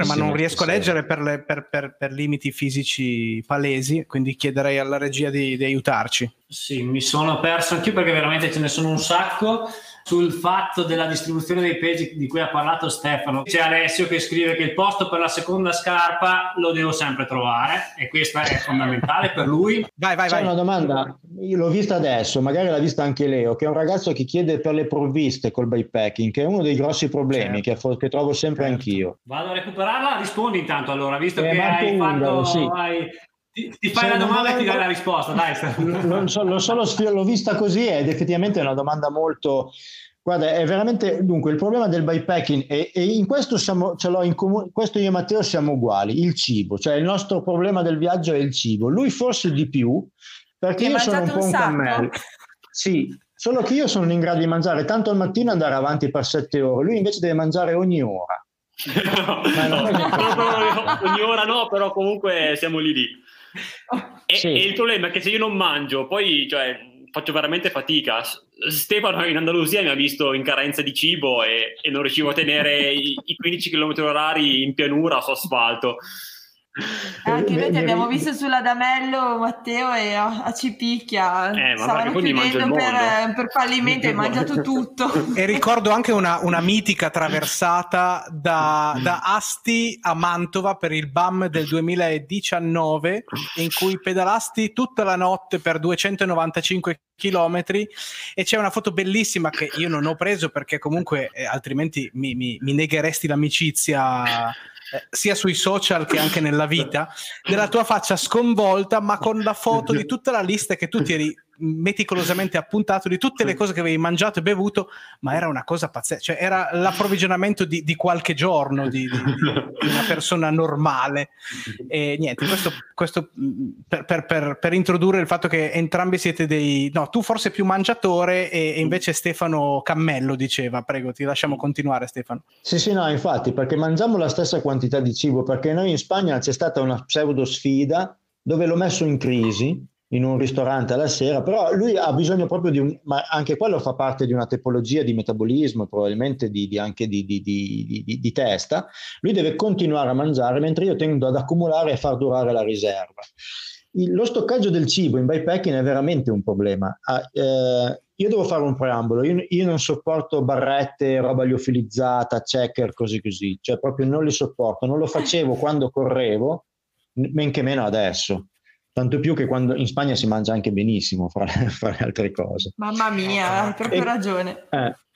ma non riesco a leggere per limiti fisici palesi, quindi chiederei alla regia di aiutarci. Sì, mi sono perso anch'io perché veramente ce ne sono un sacco. Sul fatto della distribuzione dei pesi di cui ha parlato Stefano, c'è Alessio che scrive che il posto per la seconda scarpa lo devo sempre trovare, e questa è fondamentale per lui. Vai. C'è una domanda, io l'ho vista adesso, magari l'ha vista anche Leo, che è un ragazzo che chiede per le provviste col bikepacking, che è uno dei grossi problemi che trovo sempre anch'io. Vado a recuperarla, rispondi intanto allora, visto che hai fatto... Ti fai la domanda e ti dai la risposta, dai. L'ho vista così ed effettivamente è una domanda molto... Guarda, è veramente... Dunque, il problema del bikepacking, e in questo questo io e Matteo siamo uguali, il cibo. Cioè il nostro problema del viaggio è il cibo. Lui forse di più, perché io sono un po' un cammello. Sì, solo che io sono in grado di mangiare tanto al mattino e andare avanti per 7 ore. Lui invece deve mangiare ogni ora. Ogni ora no, però comunque siamo lì. E il problema è che se io non mangio poi faccio veramente fatica. Stefano in Andalusia mi ha visto in carenza di cibo e non riuscivo a tenere i 15 km/h in pianura su asfalto. Anche noi ti abbiamo visto sull'Adamello, Matteo, e a Cipicchia stavano chiudendo per fallimento e mangiato tutto. E ricordo anche una mitica traversata da Asti a Mantova per il BAM del 2019, in cui pedalasti tutta la notte per 295 chilometri, e c'è una foto bellissima che io non ho preso perché comunque altrimenti mi negheresti l'amicizia sia sui social che anche nella vita, della tua faccia sconvolta, ma con la foto di tutta la lista che tu ti eri meticolosamente appuntato di tutte le cose che avevi mangiato e bevuto, ma era una cosa pazzesca, era l'approvvigionamento di qualche giorno di una persona normale. E niente, questo per introdurre il fatto che entrambi siete tu forse più mangiatore e invece Stefano cammello, diceva. Prego, ti lasciamo continuare, Stefano. Sì, no, infatti, perché mangiamo la stessa quantità di cibo, perché noi in Spagna c'è stata una pseudo sfida dove l'ho messo in crisi in un ristorante alla sera, però lui ha bisogno proprio di un, ma anche quello fa parte di una tipologia di metabolismo, probabilmente di testa. Lui deve continuare a mangiare, mentre io tendo ad accumulare e far durare la riserva. Lo stoccaggio del cibo in bikepacking è veramente un problema. Io devo fare un preambolo, io non sopporto barrette, roba liofilizzata, checker, così, cioè proprio non li sopporto, non lo facevo quando correvo, men che meno adesso, tanto più che quando in Spagna si mangia anche benissimo, fra le altre cose. Mamma mia, hai proprio ragione.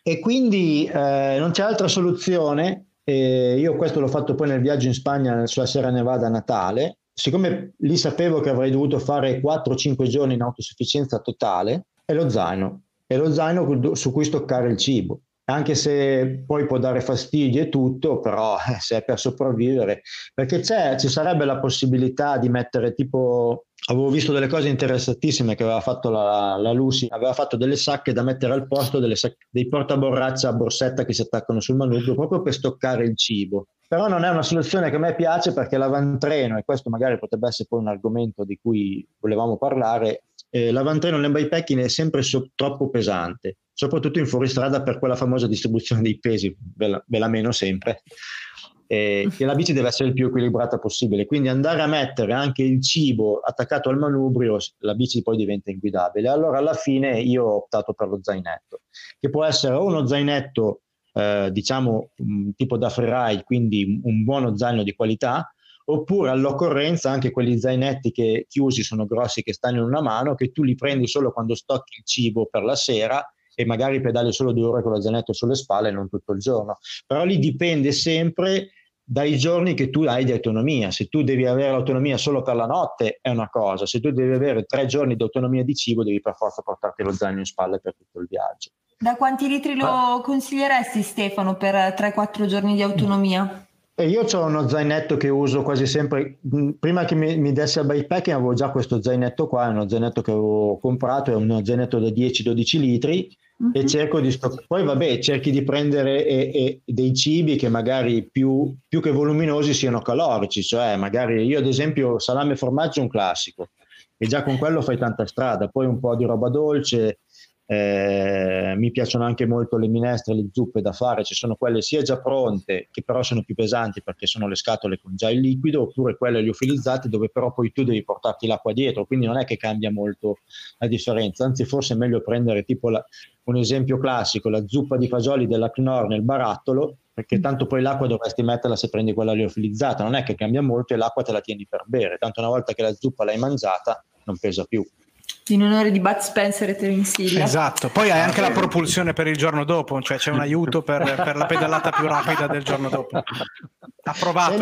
E quindi non c'è altra soluzione, io questo l'ho fatto poi nel viaggio in Spagna sulla Sierra Nevada a Natale. Siccome lì sapevo che avrei dovuto fare 4-5 giorni in autosufficienza totale, è lo zaino su cui stoccare il cibo, anche se poi può dare fastidio e tutto, però se è per sopravvivere, perché ci sarebbe la possibilità di mettere tipo, avevo visto delle cose interessantissime che aveva fatto la Lucy, aveva fatto delle sacche da mettere al posto dei portaborraccia a borsetta che si attaccano sul manubrio proprio per stoccare il cibo. Però non è una soluzione che a me piace, perché l'avantreno, e questo magari potrebbe essere poi un argomento di cui volevamo parlare, l'avantreno nel bikepacking è sempre troppo pesante, soprattutto in fuoristrada, per quella famosa distribuzione dei pesi, ve la meno sempre, che la bici deve essere il più equilibrata possibile, quindi andare a mettere anche il cibo attaccato al manubrio, la bici poi diventa inguidabile. Allora alla fine io ho optato per lo zainetto, che può essere o uno zainetto diciamo tipo da freeride, quindi un buono zaino di qualità, oppure all'occorrenza anche quegli zainetti che chiusi sono grossi, che stanno in una mano, che tu li prendi solo quando stocchi il cibo per la sera e magari pedali solo 2 ore con lo zainetto sulle spalle e non tutto il giorno. Però lì dipende sempre dai giorni che tu hai di autonomia. Se tu devi avere l'autonomia solo per la notte è una cosa, se tu devi avere 3 giorni di autonomia di cibo devi per forza portarti lo zaino in spalle per tutto il viaggio. Da quanti litri lo consiglieresti, Stefano, per 3-4 giorni di autonomia? Io ho uno zainetto che uso quasi sempre. Prima che mi dessi al bikepacking avevo già questo zainetto qua, è uno zainetto che avevo comprato, è uno zainetto da 10-12 litri, e cerco di poi cerchi di prendere dei cibi che magari più che voluminosi siano calorici, cioè magari io ad esempio salame e formaggio è un classico, e già con quello fai tanta strada, poi un po' di roba dolce. Mi piacciono anche molto le minestre, le zuppe da fare, ci sono quelle sia già pronte che però sono più pesanti perché sono le scatole con già il liquido, oppure quelle liofilizzate dove però poi tu devi portarti l'acqua dietro, quindi non è che cambia molto la differenza, anzi forse è meglio prendere tipo un esempio classico, la zuppa di fagioli della Knorr nel barattolo, perché tanto poi l'acqua dovresti metterla, se prendi quella liofilizzata non è che cambia molto e l'acqua te la tieni per bere, tanto una volta che la zuppa l'hai mangiata non pesa più. In onore di Bud Spencer e Terence Hill. Esatto, poi hai anche la propulsione per il giorno dopo, cioè c'è un aiuto per la pedalata più rapida del giorno dopo. Approvato.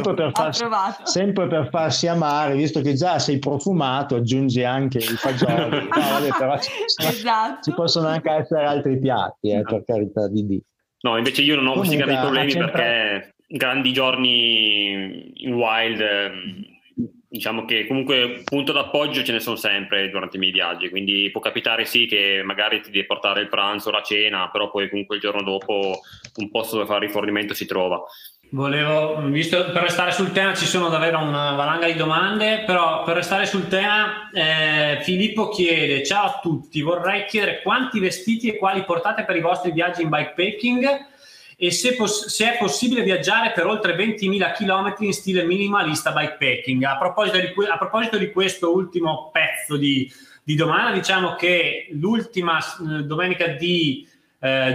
Sempre per farsi amare, visto che già sei profumato, aggiungi anche i fagioli. Però esatto. Ci possono anche essere altri piatti, per carità di Dio. No, invece io non ho questi grandi problemi perché grandi giorni in wild... Diciamo che comunque punto d'appoggio ce ne sono sempre durante i miei viaggi, quindi può capitare sì che magari ti devi portare il pranzo, la cena, però poi comunque il giorno dopo un posto dove fare rifornimento si trova. Per restare sul tema, ci sono davvero una valanga di domande, però per restare sul tema Filippo chiede: ciao a tutti, vorrei chiedere quanti vestiti e quali portate per i vostri viaggi in bikepacking e se è possibile viaggiare per oltre 20.000 km in stile minimalista bikepacking. A proposito di questo ultimo pezzo di domanda, diciamo che l'ultima domenica di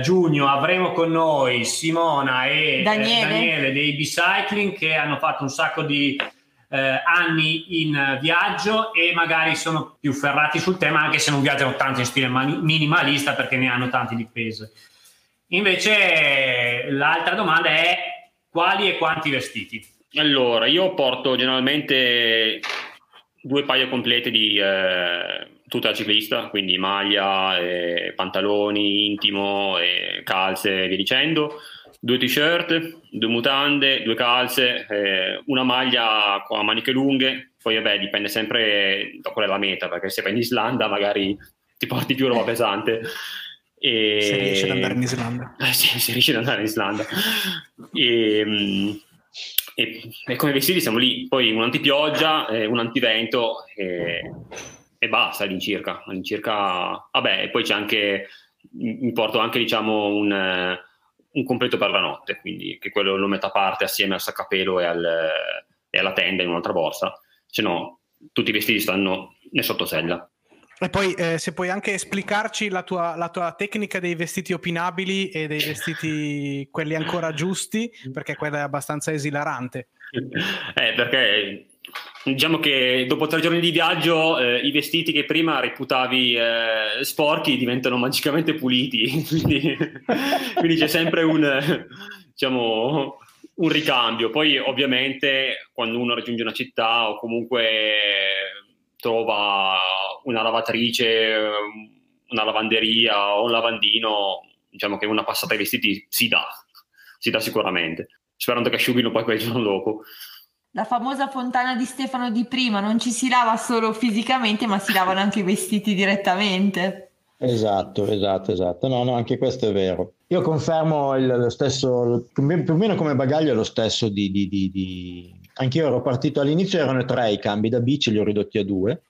giugno avremo con noi Simona e Daniele dei Bicycling, che hanno fatto un sacco di anni in viaggio e magari sono più ferrati sul tema, anche se non viaggiano tanto in stile minimalista perché ne hanno tanti di peso. Invece l'altra domanda è: quali e quanti vestiti? Allora, io porto generalmente 2 paia complete di tuta da ciclista, quindi maglia, pantaloni, intimo, calze e via dicendo, 2 t-shirt, 2 mutande, 2 calze, una maglia a maniche lunghe, poi dipende sempre da qual è la meta, perché se vai in Islanda magari ti porti più roba pesante. E... se riesci ad andare in Islanda, se riesci ad andare in Islanda e come vestiti siamo lì, poi un antipioggia, un antivento, e basta all'incirca. Vabbè, e poi c'è anche, mi porto anche diciamo un completo per la notte, quindi che quello lo metto a parte assieme al saccappello e alla tenda in un'altra borsa, se no tutti i vestiti stanno nel sottosella. E poi se puoi anche esplicarci la tua tecnica dei vestiti opinabili e dei vestiti quelli ancora giusti, perché quella è abbastanza esilarante. Perché diciamo che dopo 3 giorni di viaggio i vestiti che prima reputavi sporchi diventano magicamente puliti, quindi c'è sempre un ricambio. Poi ovviamente quando uno raggiunge una città o comunque trova una lavatrice, una lavanderia o un lavandino, diciamo che una passata ai vestiti si dà sicuramente, sperando che asciughino poi quel giorno dopo. La famosa fontana di Stefano di prima, non ci si lava solo fisicamente, ma si lavano anche i vestiti direttamente. Esatto. No, anche questo è vero. Io confermo lo stesso, più o meno come bagaglio è lo stesso di... Anch'io ero partito all'inizio, erano 3 i cambi da bici, li ho ridotti a 2,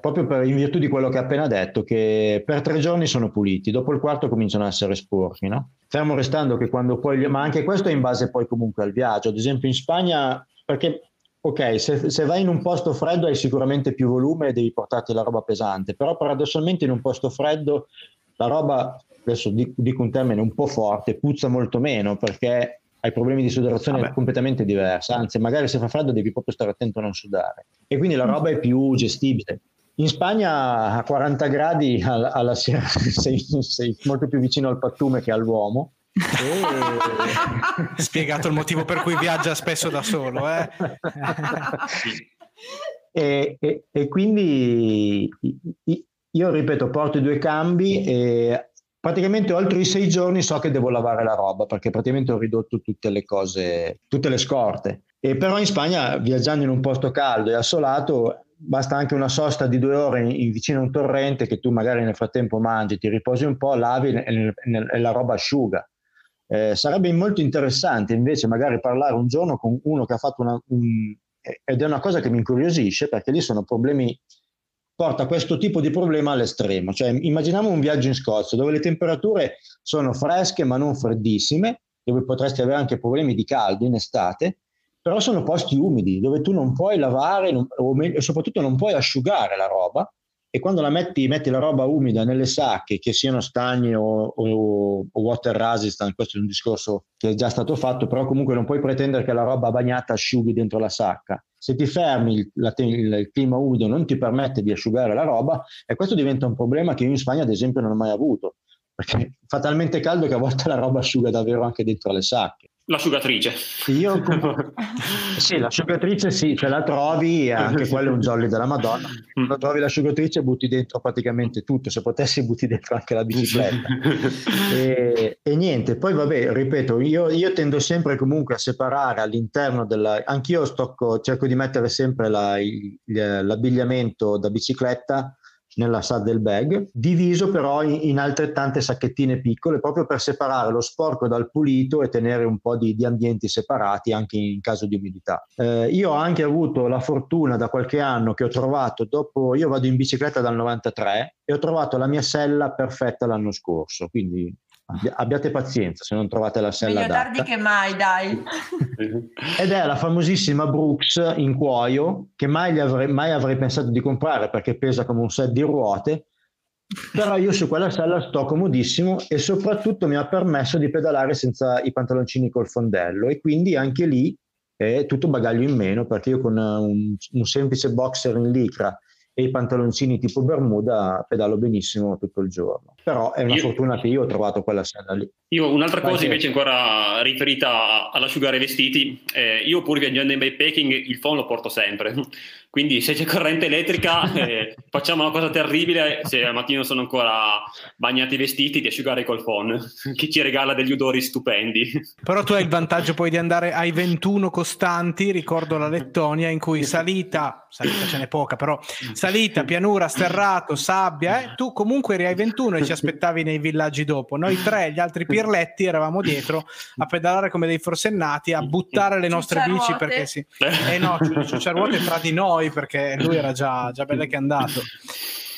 proprio in virtù di quello che ho appena detto, che per 3 giorni sono puliti, dopo il quarto cominciano a essere sporchi, no? Fermo restando che quando poi... Ma anche questo è in base poi comunque al viaggio, ad esempio in Spagna, perché ok, se vai in un posto freddo hai sicuramente più volume e devi portarti la roba pesante, però paradossalmente in un posto freddo la roba, adesso dico un termine un po' forte, puzza molto meno, perché... hai problemi di sudorazione completamente diversa, anzi magari se fa freddo devi proprio stare attento a non sudare e quindi la roba è più gestibile. In Spagna a 40 gradi alla sera sei molto più vicino al pattume che all'uomo e... spiegato il motivo per cui viaggia spesso da solo e quindi io ripeto, porto i 2 cambi e praticamente oltre i 6 giorni so che devo lavare la roba, perché praticamente ho ridotto tutte le cose, tutte le scorte. E però in Spagna, viaggiando in un posto caldo e assolato, basta anche una sosta di 2 ore vicino a un torrente, che tu magari nel frattempo mangi, ti riposi un po', lavi e la roba asciuga. Sarebbe molto interessante invece magari parlare un giorno con uno che ha fatto ed è una cosa che mi incuriosisce, perché lì sono problemi... porta questo tipo di problema all'estremo, cioè immaginiamo un viaggio in Scozia dove le temperature sono fresche ma non freddissime, dove potresti avere anche problemi di caldo in estate, però sono posti umidi dove tu non puoi lavare e soprattutto non puoi asciugare la roba, e quando la metti la roba umida nelle sacche, che siano stagni o water resistant, questo è un discorso che è già stato fatto, però comunque non puoi pretendere che la roba bagnata asciughi dentro la sacca. Se ti fermi, il clima umido non ti permette di asciugare la roba, e questo diventa un problema che io in Spagna ad esempio non ho mai avuto, perché fa talmente caldo che a volte la roba asciuga davvero anche dentro le sacche. L'asciugatrice. Sì, l'asciugatrice sì, cioè la trovi, anche quello è un jolly della Madonna. La trovi l'asciugatrice e butti dentro praticamente tutto, se potessi butti dentro anche la bicicletta. E niente, poi vabbè, ripeto, io tendo sempre comunque a separare all'interno anch'io cerco di mettere sempre l'abbigliamento da bicicletta nella saddlebag, diviso però in altrettante sacchettine piccole, proprio per separare lo sporco dal pulito e tenere un po' di ambienti separati anche in caso di umidità. Io ho anche avuto la fortuna da qualche anno che ho trovato, io vado in bicicletta dal 93 e ho trovato la mia sella perfetta l'anno scorso, quindi abbiate pazienza se non trovate la sella adatta. Meglio tardi che mai, dai. Ed è la famosissima Brooks in cuoio, che mai avrei pensato di comprare perché pesa come un set di ruote, però io su quella sella sto comodissimo e soprattutto mi ha permesso di pedalare senza i pantaloncini col fondello, e quindi anche lì è tutto bagaglio in meno, perché io con un semplice boxer in licra e i pantaloncini tipo Bermuda pedalo benissimo tutto il giorno. Però è una fortuna che io ho trovato quella sella lì. Io un'altra cosa invece ancora riferita all'asciugare i vestiti, io pur viaggiando in bikepacking il phon lo porto sempre, quindi se c'è corrente elettrica facciamo una cosa terribile, se al mattino sono ancora bagnati i vestiti, di asciugare col phon, che ci regala degli odori stupendi. Però tu hai il vantaggio poi di andare ai 21 costanti, ricordo la Lettonia, in cui salita ce n'è poca, però salita, pianura, sterrato, sabbia, tu comunque eri ai 21 e ci aspettavi nei villaggi dopo. Noi 3, gli altri pirletti, eravamo dietro a pedalare come dei forsennati, a buttare le nostre bici perché sì. No, ciucciaruote tra di noi, fuori perché lui era già bella che è andato.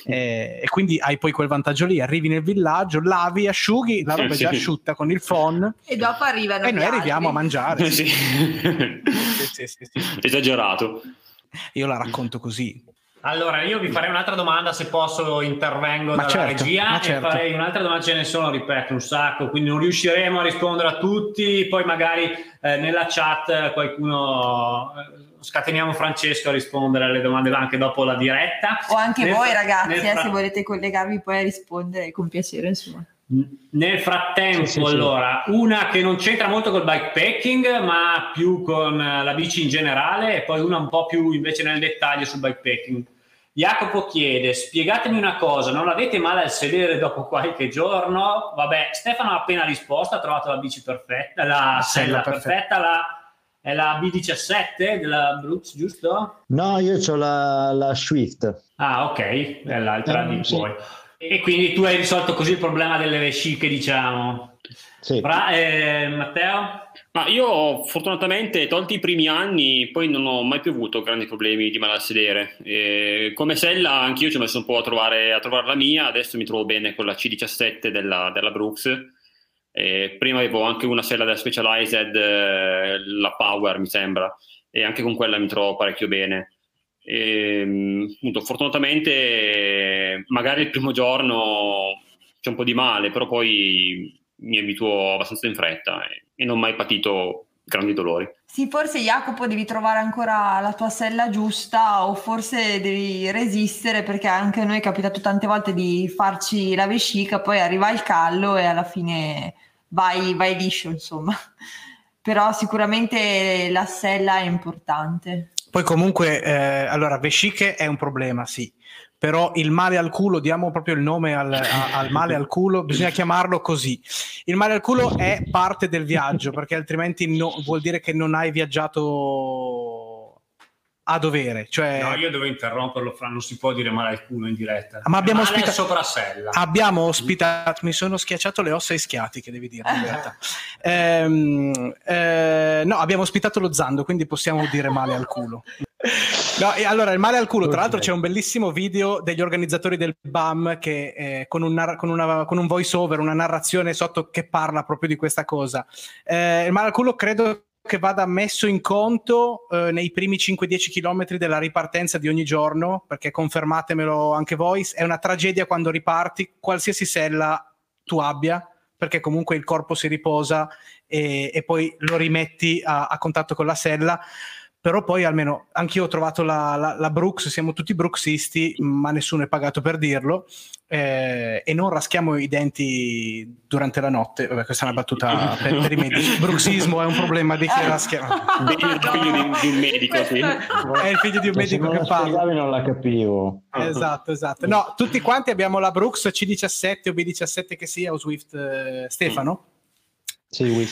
E quindi hai poi quel vantaggio lì, arrivi nel villaggio, lavi, asciughi, la roba è già asciutta con il phon e dopo arrivano e noi arriviamo a mangiare. Sì. Esagerato. Io la racconto così. Allora io vi farei un'altra domanda se posso, intervengo dalla regia e farei un'altra domanda, ce ne sono, ripeto, un sacco, quindi non riusciremo a rispondere a tutti, poi magari nella chat qualcuno scateniamo Francesco a rispondere alle domande anche dopo la diretta, o anche voi ragazzi se volete collegarvi poi a rispondere con piacere, insomma. Nel frattempo allora una che non c'entra molto col bikepacking ma più con la bici in generale e poi una un po' più invece nel dettaglio sul bikepacking. Jacopo chiede: spiegatemi una cosa, non avete male al sedere dopo qualche giorno? Vabbè, Stefano ha appena risposto, ha trovato la bici perfetta, la sella perfetta, è la B17 della Brooks, giusto? No, io c'ho la Swift. Ah ok, è l'altra di poi. E quindi tu hai risolto così il problema delle vesciche, diciamo. Sì. Fra, Matteo? Ma io fortunatamente, tolti i primi anni, poi non ho mai più avuto grandi problemi di male a sedere. Come sella anch'io ci ho messo un po' a trovare la mia, adesso mi trovo bene con la C17 della Brooks. Prima avevo anche una sella della Specialized, la Power mi sembra, e anche con quella mi trovo parecchio bene. Appunto, fortunatamente magari il primo giorno c'è un po' di male, però poi mi abituo abbastanza in fretta e non ho mai patito grandi dolori. Sì, forse Jacopo devi trovare ancora la tua sella giusta, o forse devi resistere, perché anche a noi è capitato tante volte di farci la vescica, poi arriva il callo e alla fine vai liscio, insomma. Però sicuramente la sella è importante. Poi comunque, allora, vesciche è un problema, sì, però il male al culo, diamo proprio il nome al male al culo, bisogna chiamarlo così. Il male al culo è parte del viaggio, perché altrimenti vuol dire che non hai viaggiato a dovere. Cioè... No, io devo interromperlo, Fra, non si può dire male al culo in diretta. Ma abbiamo ospitato, mi sono schiacciato le ossa ischiatiche, devi dire in realtà. No, abbiamo ospitato lo Zando, quindi possiamo dire male al culo. No, e allora il male al culo, tra l'altro c'è un bellissimo video degli organizzatori del BAM che con un voice over, una narrazione sotto che parla proprio di questa cosa. Il male al culo credo che vada messo in conto nei primi 5-10 chilometri della ripartenza di ogni giorno, perché confermatemelo anche voi, è una tragedia quando riparti, qualsiasi sella tu abbia, perché comunque il corpo si riposa e poi lo rimetti a contatto con la sella. Però poi almeno anch'io ho trovato la Brooks, siamo tutti brooksisti, ma nessuno è pagato per dirlo, e non raschiamo i denti durante la notte. Vabbè, questa è una battuta per i medici. Brooksismo è un problema di chi raschia. È il figlio di un medico che parla. Non la capivo. Esatto. No, tutti quanti abbiamo la Brooks C17 o B17 che sia, o Swift, Stefano? Sì.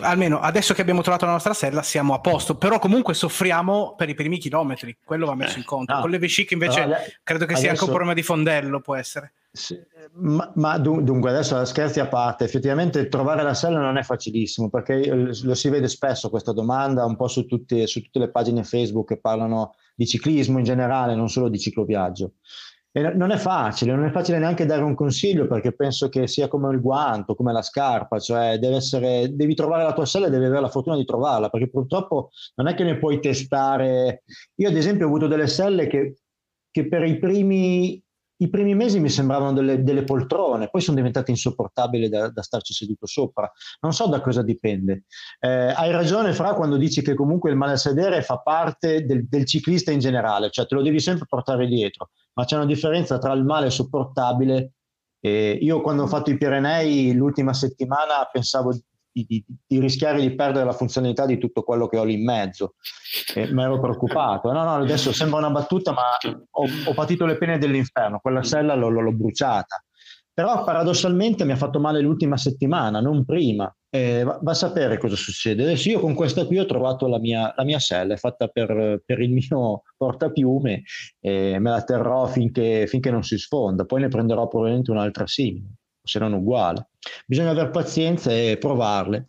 Almeno adesso che abbiamo trovato la nostra sella siamo a posto, però comunque soffriamo per i primi chilometri, quello va messo in conto. Con le vesciche invece credo che sia anche un problema di fondello, può essere. Sì. Ma dunque, adesso scherzi a parte, effettivamente trovare la sella non è facilissimo, perché lo si vede spesso questa domanda un po' su tutte le pagine Facebook che parlano di ciclismo in generale, non solo di cicloviaggio. E non è facile neanche dare un consiglio, perché penso che sia come il guanto, come la scarpa, cioè devi trovare la tua sella e devi avere la fortuna di trovarla, perché purtroppo non è che ne puoi testare. Io ad esempio ho avuto delle selle che per i primi mesi mi sembravano delle poltrone, poi sono diventate insopportabili da starci seduto sopra. Non so da cosa dipende. Hai ragione, Fra, quando dici che comunque il male a sedere fa parte del ciclista in generale, cioè te lo devi sempre portare dietro, ma c'è una differenza tra il male sopportabile e... Io quando ho fatto i Pirenei l'ultima settimana pensavo di rischiare di perdere la funzionalità di tutto quello che ho lì in mezzo, mi ero preoccupato. No, adesso sembra una battuta, ma ho patito le pene dell'inferno, quella sella l'ho bruciata, però paradossalmente mi ha fatto male l'ultima settimana, non prima. Va a sapere cosa succede. Adesso io con questa qui ho trovato la mia sella, è fatta per il mio portapiume, me la terrò finché non si sfonda, poi ne prenderò probabilmente un'altra simile, se non uguale. Bisogna aver pazienza e provarle.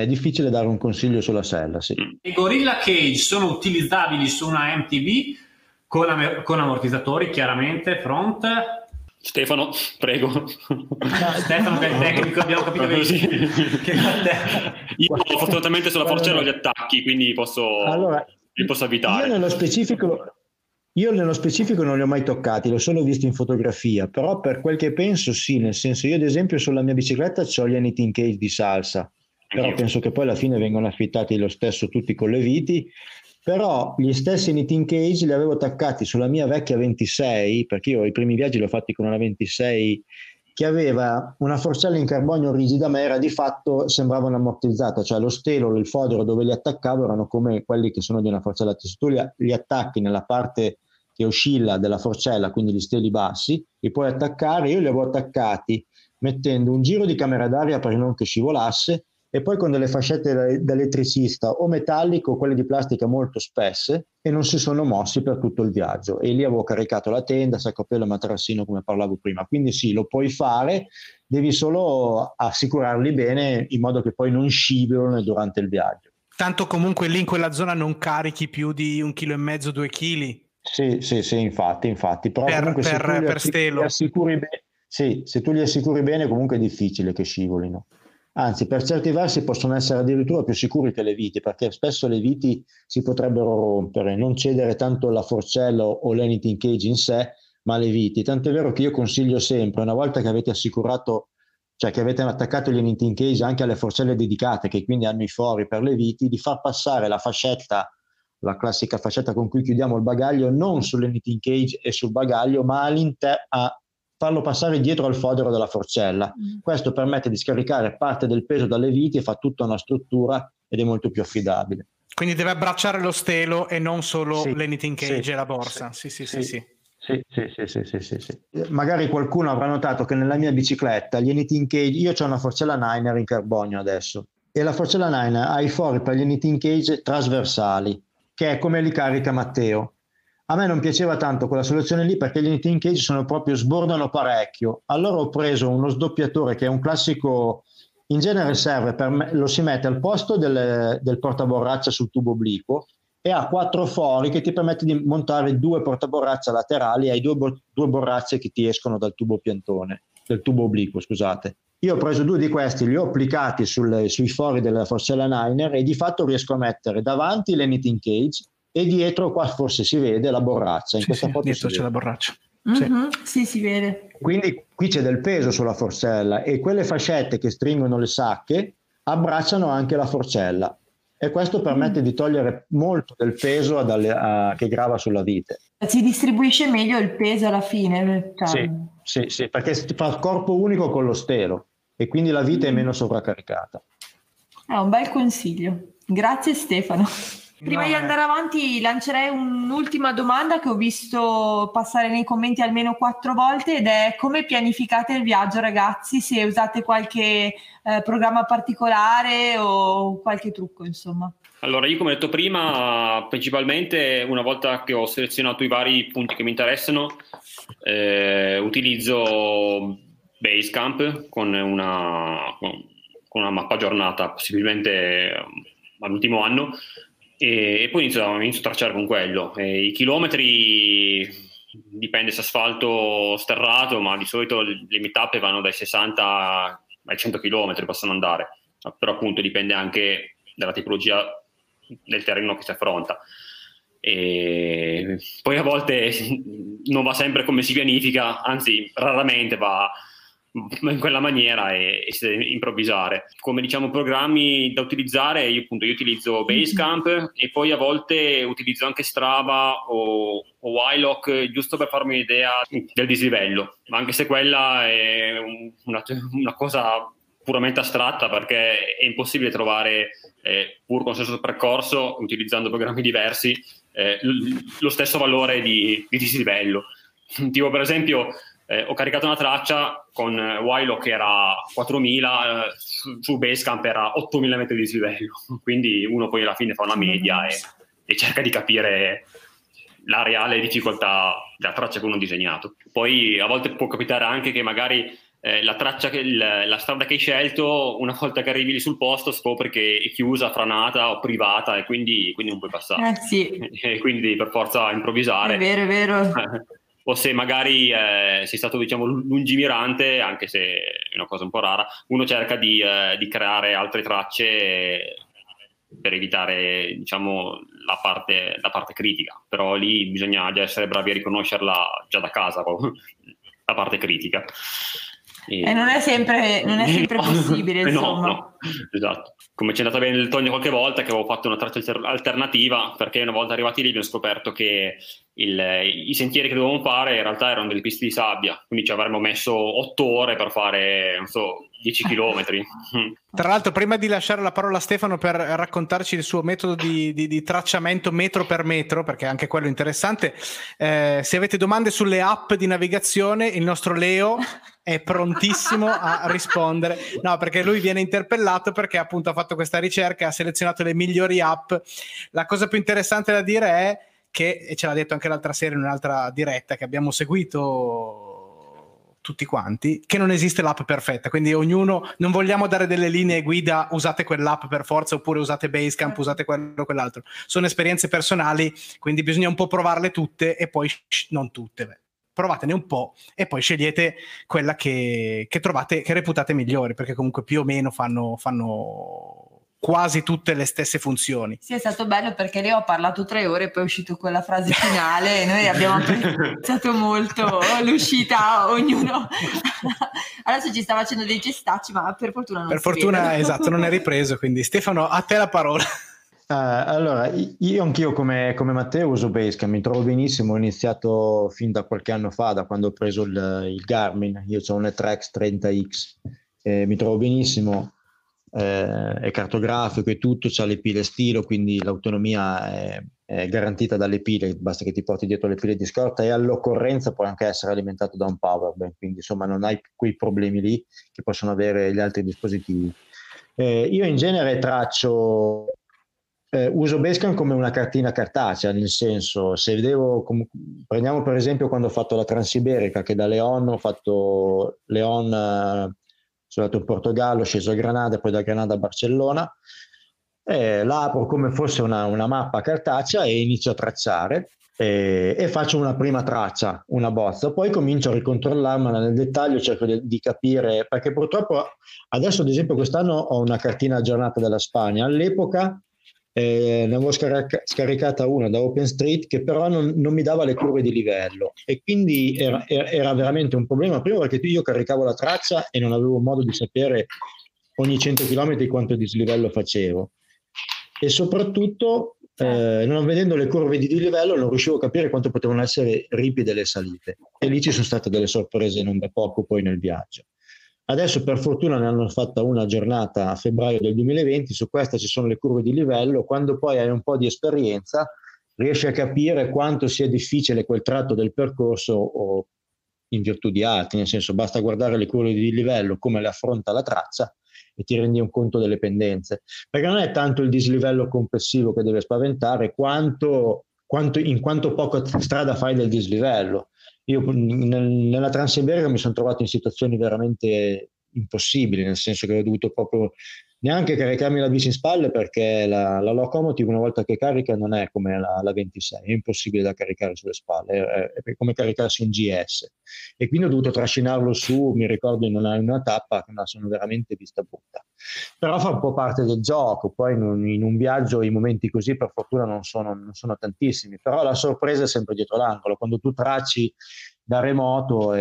È difficile dare un consiglio sulla sella, sì. I Gorilla Cage sono utilizzabili su una MTB con ammortizzatori, chiaramente, front... Stefano, prego. No, Stefano che è il tecnico, abbiamo capito bene. Io fortunatamente sulla forcella gli attacchi, quindi posso evitare. Io nello specifico non li ho mai toccati, l'ho solo visto in fotografia, però per quel che penso sì, nel senso io ad esempio sulla mia bicicletta ho gli anything cage di Salsa, però penso che poi alla fine vengano affittati lo stesso tutti con le viti. Però gli stessi anything cage li avevo attaccati sulla mia vecchia 26, perché io i primi viaggi li ho fatti con una 26 che aveva una forcella in carbonio rigida, ma era di fatto, sembrava un'ammortizzata, cioè lo stelo, il fodero dove li attaccavo erano come quelli che sono di una forcella a tessuto. Tu li attacchi nella parte che oscilla della forcella, quindi gli steli bassi, li puoi attaccare. Io li avevo attaccati mettendo un giro di camera d'aria per non che scivolasse, e poi con delle fascette da elettricista o metallico o quelle di plastica molto spesse, e non si sono mossi per tutto il viaggio. E lì avevo caricato la tenda, sacco a pelo, materassino, come parlavo prima. Quindi sì, lo puoi fare, devi solo assicurarli bene in modo che poi non scivolino durante il viaggio. Tanto comunque lì in quella zona non carichi più di 1,5 kg, 2 kg. Sì, infatti. Però per stelo. Se tu li assicuri bene comunque è difficile che scivolino. Anzi, per certi versi possono essere addirittura più sicuri che le viti, perché spesso le viti si potrebbero rompere, non cedere tanto la forcella o l'anything cage in sé, ma le viti. Tant'è vero che io consiglio sempre, una volta che avete assicurato, cioè che avete attaccato gli anything cage anche alle forcelle dedicate, che quindi hanno i fori per le viti, di far passare la fascetta, la classica fascetta con cui chiudiamo il bagaglio, non sull'anything cage e sul bagaglio, ma all'interno, farlo passare dietro al fodero della forcella. Questo permette di scaricare parte del peso dalle viti e fa tutta una struttura ed è molto più affidabile. Quindi deve abbracciare lo stelo e non solo l'anything cage e la borsa. Sì. Magari qualcuno avrà notato che nella mia bicicletta gli anything cage, io ho una forcella Niner in carbonio adesso, e la forcella Niner ha i fori per gli anything cage trasversali, che è come li carica Matteo. A me non piaceva tanto quella soluzione lì perché gli anything cage sono proprio, sbordano parecchio. Allora ho preso uno sdoppiatore che è un classico, in genere serve per me, lo si mette al posto del portaborraccia sul tubo obliquo e ha 4 fori che ti permette di montare 2 portaborraccia laterali ai 2 borracce che ti escono dal tubo piantone, del tubo obliquo, scusate. Io ho preso 2 di questi, li ho applicati sui fori della forcella Niner e di fatto riesco a mettere davanti l'anything cage e dietro, qua forse si vede la borraccia, in questa foto dietro c'è la borraccia. Mm-hmm. Sì, si vede. Quindi qui c'è del peso sulla forcella e quelle fascette che stringono le sacche abbracciano anche la forcella e questo permette di togliere molto del peso che grava sulla vite. Si distribuisce meglio il peso alla fine. Sì, perché fa corpo unico con lo stelo e quindi la vite è meno sovracaricata. È un bel consiglio. Grazie Stefano. Prima di andare avanti lancerei un'ultima domanda che ho visto passare nei commenti almeno 4 volte ed è: come pianificate il viaggio, ragazzi? Se usate qualche programma particolare o qualche trucco, insomma. Allora, io come ho detto prima, principalmente una volta che ho selezionato i vari punti che mi interessano, utilizzo Basecamp con una mappa aggiornata, possibilmente all'ultimo anno, e poi inizio a tracciare con quello. I chilometri dipende se asfalto sterrato, ma di solito le mie tappe vanno dai 60 ai 100 km possono andare, però appunto dipende anche dalla tipologia del terreno che si affronta. E poi a volte non va sempre come si pianifica, anzi raramente va in quella maniera e si deve improvvisare. Come diciamo programmi da utilizzare, io utilizzo Basecamp e poi a volte utilizzo anche Strava o iLock, giusto per farmi un'idea del dislivello, anche se quella è una cosa puramente astratta perché è impossibile trovare, pur con lo stesso percorso utilizzando programmi diversi, lo stesso valore di dislivello. Tipo per esempio ho caricato una traccia con Wilo che era 4000, su Basecamp era 8000 metri di dislivello, quindi uno poi alla fine fa una media e cerca di capire la reale difficoltà della traccia che uno ha disegnato. Poi a volte può capitare anche che magari la traccia, la strada che hai scelto, una volta che arrivi lì sul posto scopri che è chiusa, franata o privata, e quindi non puoi passare. Sì. E quindi per forza improvvisare. È vero. O se magari sei stato, diciamo, lungimirante, anche se è una cosa un po' rara, uno cerca di creare altre tracce per evitare, diciamo, la parte critica. Però lì bisogna già essere bravi a riconoscerla già da casa, la parte critica. E non è sempre possibile, insomma. No, esatto. Come ci è andata bene in Lettonia qualche volta, che avevo fatto una traccia alternativa, perché una volta arrivati lì abbiamo scoperto che i sentieri che dovevamo fare in realtà erano delle piste di sabbia, quindi ci avremmo messo 8 ore per fare, non so, 10 chilometri. Tra l'altro, prima di lasciare la parola a Stefano per raccontarci il suo metodo di tracciamento metro per metro, perché anche quello è interessante, se avete domande sulle app di navigazione, il nostro Leo è prontissimo a rispondere. No, perché lui viene interpellato perché appunto ha fatto questa ricerca, ha selezionato le migliori app. La cosa più interessante da dire è che, e ce l'ha detto anche l'altra sera in un'altra diretta che abbiamo seguito tutti quanti, che non esiste l'app perfetta, quindi ognuno, non vogliamo dare delle linee guida, usate quell'app per forza, oppure usate Basecamp, usate quello o quell'altro. Sono esperienze personali, quindi bisogna un po' provarle tutte e poi non tutte, provatene un po' e poi scegliete quella che trovate, che reputate migliore, perché comunque più o meno fanno quasi tutte le stesse funzioni. Sì, è stato bello perché Leo ha parlato 3 ore e poi è uscito quella frase finale e noi abbiamo apprezzato molto l'uscita, ognuno. Adesso ci sta facendo dei gestacci, ma per fortuna non esatto, non è ripreso, quindi Stefano, a te la parola. Allora, io anch'io come Matteo uso Basecamp, mi trovo benissimo, ho iniziato fin da qualche anno fa, da quando ho preso il Garmin, io ho un Trax 30X, mi trovo benissimo, è cartografico e tutto, c'ha le pile stilo, quindi l'autonomia è garantita dalle pile, basta che ti porti dietro le pile di scorta, e all'occorrenza puoi anche essere alimentato da un powerbank, quindi insomma non hai quei problemi lì che possono avere gli altri dispositivi. Io in genere traccio... uso Basecamp come una cartina cartacea, nel senso, se devo prendiamo per esempio quando ho fatto la Transiberica, che da Leon ho fatto Leon, sono andato in Portogallo, sceso a Granada, poi da Granada a Barcellona, la apro come fosse una mappa cartacea e inizio a tracciare e faccio una prima traccia, una bozza, poi comincio a ricontrollarmela nel dettaglio, cerco di capire, perché purtroppo adesso, ad esempio, quest'anno ho una cartina aggiornata della Spagna, all'epoca ne avevo scaricata una da Open Street, che però non mi dava le curve di livello, e quindi era veramente un problema. Prima perché io caricavo la traccia e non avevo modo di sapere ogni 100 km quanto dislivello facevo, e soprattutto non vedendo le curve di livello non riuscivo a capire quanto potevano essere ripide le salite, e lì ci sono state delle sorprese non da poco poi nel viaggio. Adesso per fortuna ne hanno fatta una giornata a febbraio del 2020, su questa ci sono le curve di livello, quando poi hai un po' di esperienza riesci a capire quanto sia difficile quel tratto del percorso o in virtù di altri, nel senso basta guardare le curve di livello, come le affronta la traccia, e ti rendi un conto delle pendenze, perché non è tanto il dislivello complessivo che deve spaventare quanto poco strada fai del dislivello. Io nella Transiberica mi sono trovato in situazioni veramente impossibili, nel senso che ho dovuto proprio neanche caricarmi la bici in spalle, perché la locomotive una volta che carica non è come la 26, è impossibile da caricare sulle spalle, è come caricarsi un GS, e quindi ho dovuto trascinarlo su, mi ricordo in una tappa che la sono veramente vista brutta, però fa un po' parte del gioco. Poi in un viaggio i momenti così per fortuna non sono tantissimi, però la sorpresa è sempre dietro l'angolo quando tu tracci da remoto,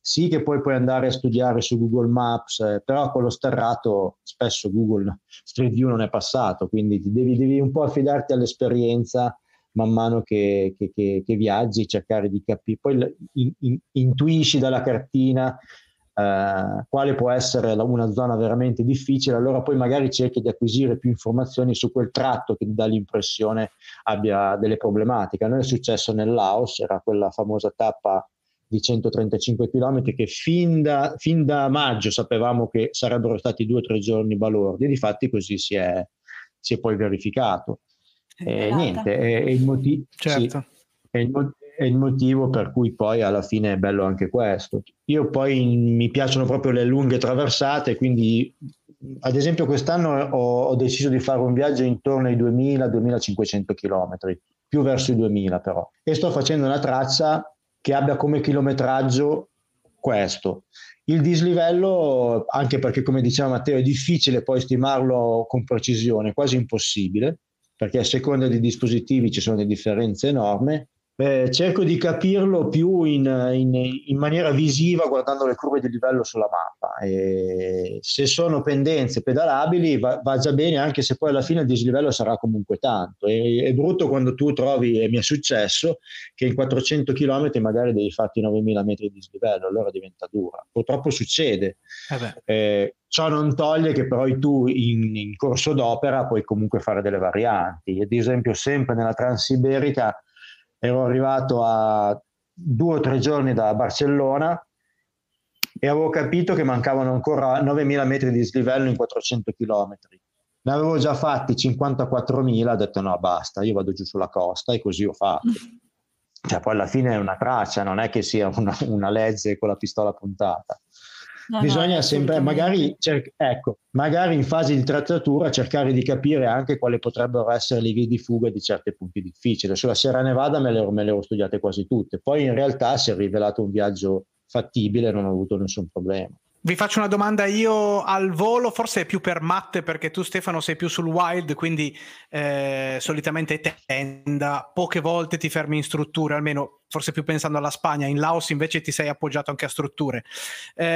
sì che poi puoi andare a studiare su Google Maps, però con lo sterrato spesso Google Street View non è passato, quindi devi un po' affidarti all'esperienza man mano che viaggi, cercare di capire, poi intuisci dalla cartina quale può essere una zona veramente difficile, allora poi magari cerchi di acquisire più informazioni su quel tratto che ti dà l'impressione abbia delle problematiche. A noi è successo nel Laos, era quella famosa tappa di 135 km che fin da maggio sapevamo che sarebbero stati 2 o 3 giorni balordi, e difatti così si è poi verificato. E niente, è il motivo. Certo. Sì, è il motivo per cui poi alla fine è bello anche questo. Io poi mi piacciono proprio le lunghe traversate, quindi ad esempio quest'anno ho deciso di fare un viaggio intorno ai 2.000-2.500 chilometri, più verso i 2.000 però, e sto facendo una traccia che abbia come chilometraggio questo. Il dislivello, anche perché come diceva Matteo è difficile poi stimarlo con precisione, quasi impossibile, perché a seconda dei dispositivi ci sono delle differenze enormi. Cerco di capirlo più in maniera visiva, guardando le curve di livello sulla mappa, e se sono pendenze pedalabili va già bene, anche se poi alla fine il dislivello sarà comunque tanto. È brutto quando tu trovi, e mi è successo, che in 400 km magari devi farti 9.000 metri di dislivello, allora diventa dura, purtroppo succede. Ciò non toglie che però tu in corso d'opera puoi comunque fare delle varianti. Ad esempio sempre nella Transiberica ero arrivato a 2 o 3 giorni da Barcellona e avevo capito che mancavano ancora 9.000 metri di dislivello in 400 km. Ne avevo già fatti 54.000, ho detto no, basta, io vado giù sulla costa, e così ho fatto. Cioè, poi alla fine è una traccia, non è che sia una legge con la pistola puntata. No, bisogna sempre, magari, magari in fase di trattatura cercare di capire anche quali potrebbero essere le vie di fuga di certi punti difficili. Sulla Sierra Nevada me le ho studiate quasi tutte, poi in realtà si è rivelato un viaggio fattibile, non ho avuto nessun problema. Vi faccio una domanda io al volo, forse è più per Matte, perché tu Stefano sei più sul wild, quindi solitamente tenda, poche volte ti fermi in strutture, almeno forse più pensando alla Spagna. In Laos invece ti sei appoggiato anche a strutture,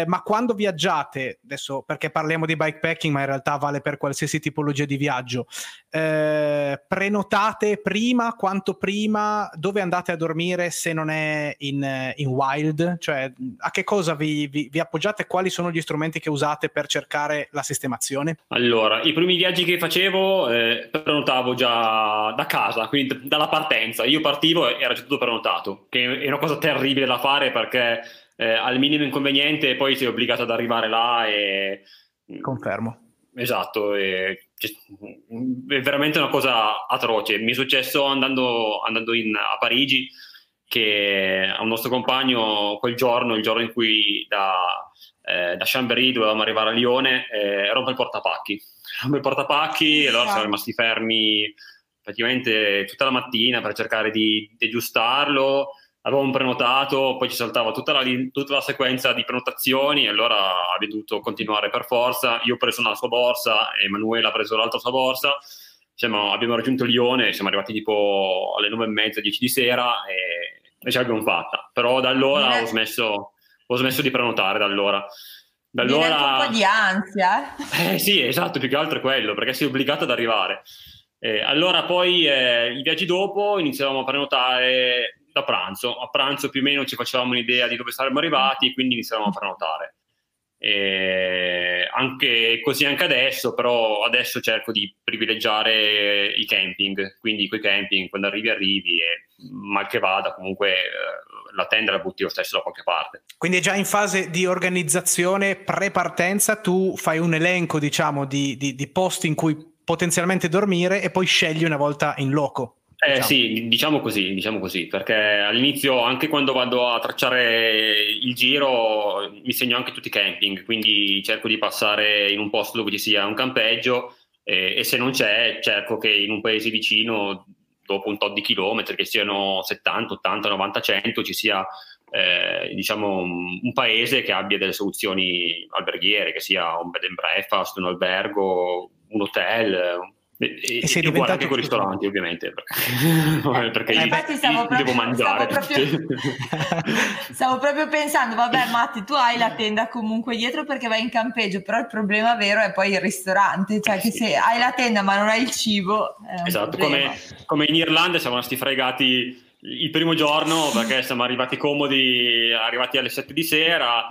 ma quando viaggiate, adesso perché parliamo di bikepacking ma in realtà vale per qualsiasi tipologia di viaggio, prenotate prima, quanto prima, dove andate a dormire se non è in wild, cioè a che cosa vi appoggiate, quali sono gli strumenti che usate per cercare la sistemazione? Allora, i primi viaggi che facevo prenotavo già da casa, quindi dalla partenza. Io partivo e era già tutto prenotato, che è una cosa terribile da fare perché al minimo inconveniente poi sei obbligato ad arrivare là e... Confermo. Esatto, è veramente una cosa atroce. Mi è successo andando a Parigi, che a un nostro compagno quel giorno, il giorno in cui da Chambéry dovevamo arrivare a Lione, rompe il portapacchi e allora siamo rimasti fermi praticamente tutta la mattina per cercare di aggiustarlo. Avevamo prenotato, poi ci saltava tutta la sequenza di prenotazioni e allora abbiamo dovuto continuare per forza. Io ho preso una sua borsa, Emanuela ha preso l'altra sua borsa, abbiamo raggiunto Lione, siamo arrivati tipo alle 9:30, 10 di sera e ce l'abbiamo fatta. Però da allora ho smesso di prenotare, da allora mi dà un po' di ansia. Sì, esatto, più che altro è quello, perché sei obbligato ad arrivare. Allora poi i viaggi dopo iniziavamo a prenotare da pranzo. A pranzo più o meno ci facevamo un'idea di dove saremmo arrivati, quindi iniziavamo a prenotare. Anche così anche adesso, però adesso cerco di privilegiare i camping, quindi quei camping quando arrivi e mal che vada comunque la tenda la butti lo stesso da qualche parte. Quindi già in fase di organizzazione pre-partenza tu fai un elenco, diciamo, di posti in cui potenzialmente dormire e poi scegli una volta in loco. Sì, diciamo così, perché all'inizio, anche quando vado a tracciare il giro, mi segno anche tutti i camping, quindi cerco di passare in un posto dove ci sia un campeggio e se non c'è, cerco che in un paese vicino, dopo un tot di chilometri, che siano 70, 80, 90, 100, ci sia un paese che abbia delle soluzioni alberghiere, che sia un bed and breakfast, un albergo, un hotel... E sei diventato anche con i ristoranti, ovviamente, perché infatti stavo proprio pensando, vabbè Matti, tu hai la tenda comunque dietro perché vai in campeggio, però il problema vero è poi il ristorante, cioè che se hai la tenda ma non hai il cibo è esatto, come in Irlanda siamo stati fregati il primo giorno perché siamo arrivati comodi, arrivati alle 7 di sera,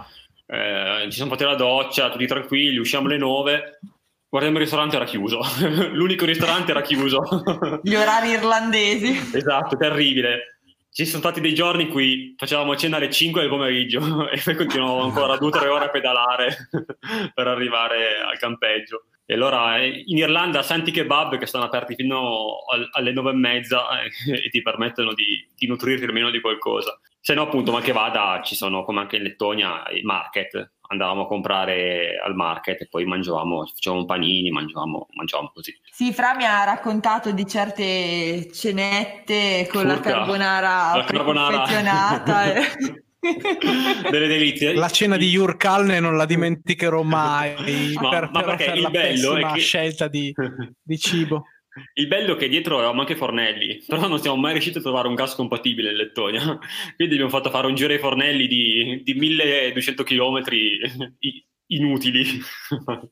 ci siamo fatti la doccia, tutti tranquilli, usciamo alle 9, guardiamo il ristorante, era chiuso. L'unico ristorante era chiuso. Gli orari irlandesi. Esatto, terribile. Ci sono stati dei giorni in cui facevamo cena alle 5 del pomeriggio e poi continuavamo ancora 2 o 3 ore a pedalare per arrivare al campeggio. E allora in Irlanda santi kebab che stanno aperti fino alle 9:30 e ti permettono di nutrirti almeno di qualcosa. Se no appunto, ma che vada, ci sono, come anche in Lettonia, i market. Andavamo a comprare al market e poi mangiavamo, facevamo panini, mangiavamo così. Sì, Fra mi ha raccontato di certe cenette con la carbonara, confezionata. Delle delizie. La cena di Jurkalne non la dimenticherò mai. Ma perché per il bello è che... scelta di cibo. Il bello è che dietro avevamo anche fornelli, però non siamo mai riusciti a trovare un gas compatibile in Lettonia, quindi abbiamo fatto fare un giro ai fornelli di 1200 chilometri inutili.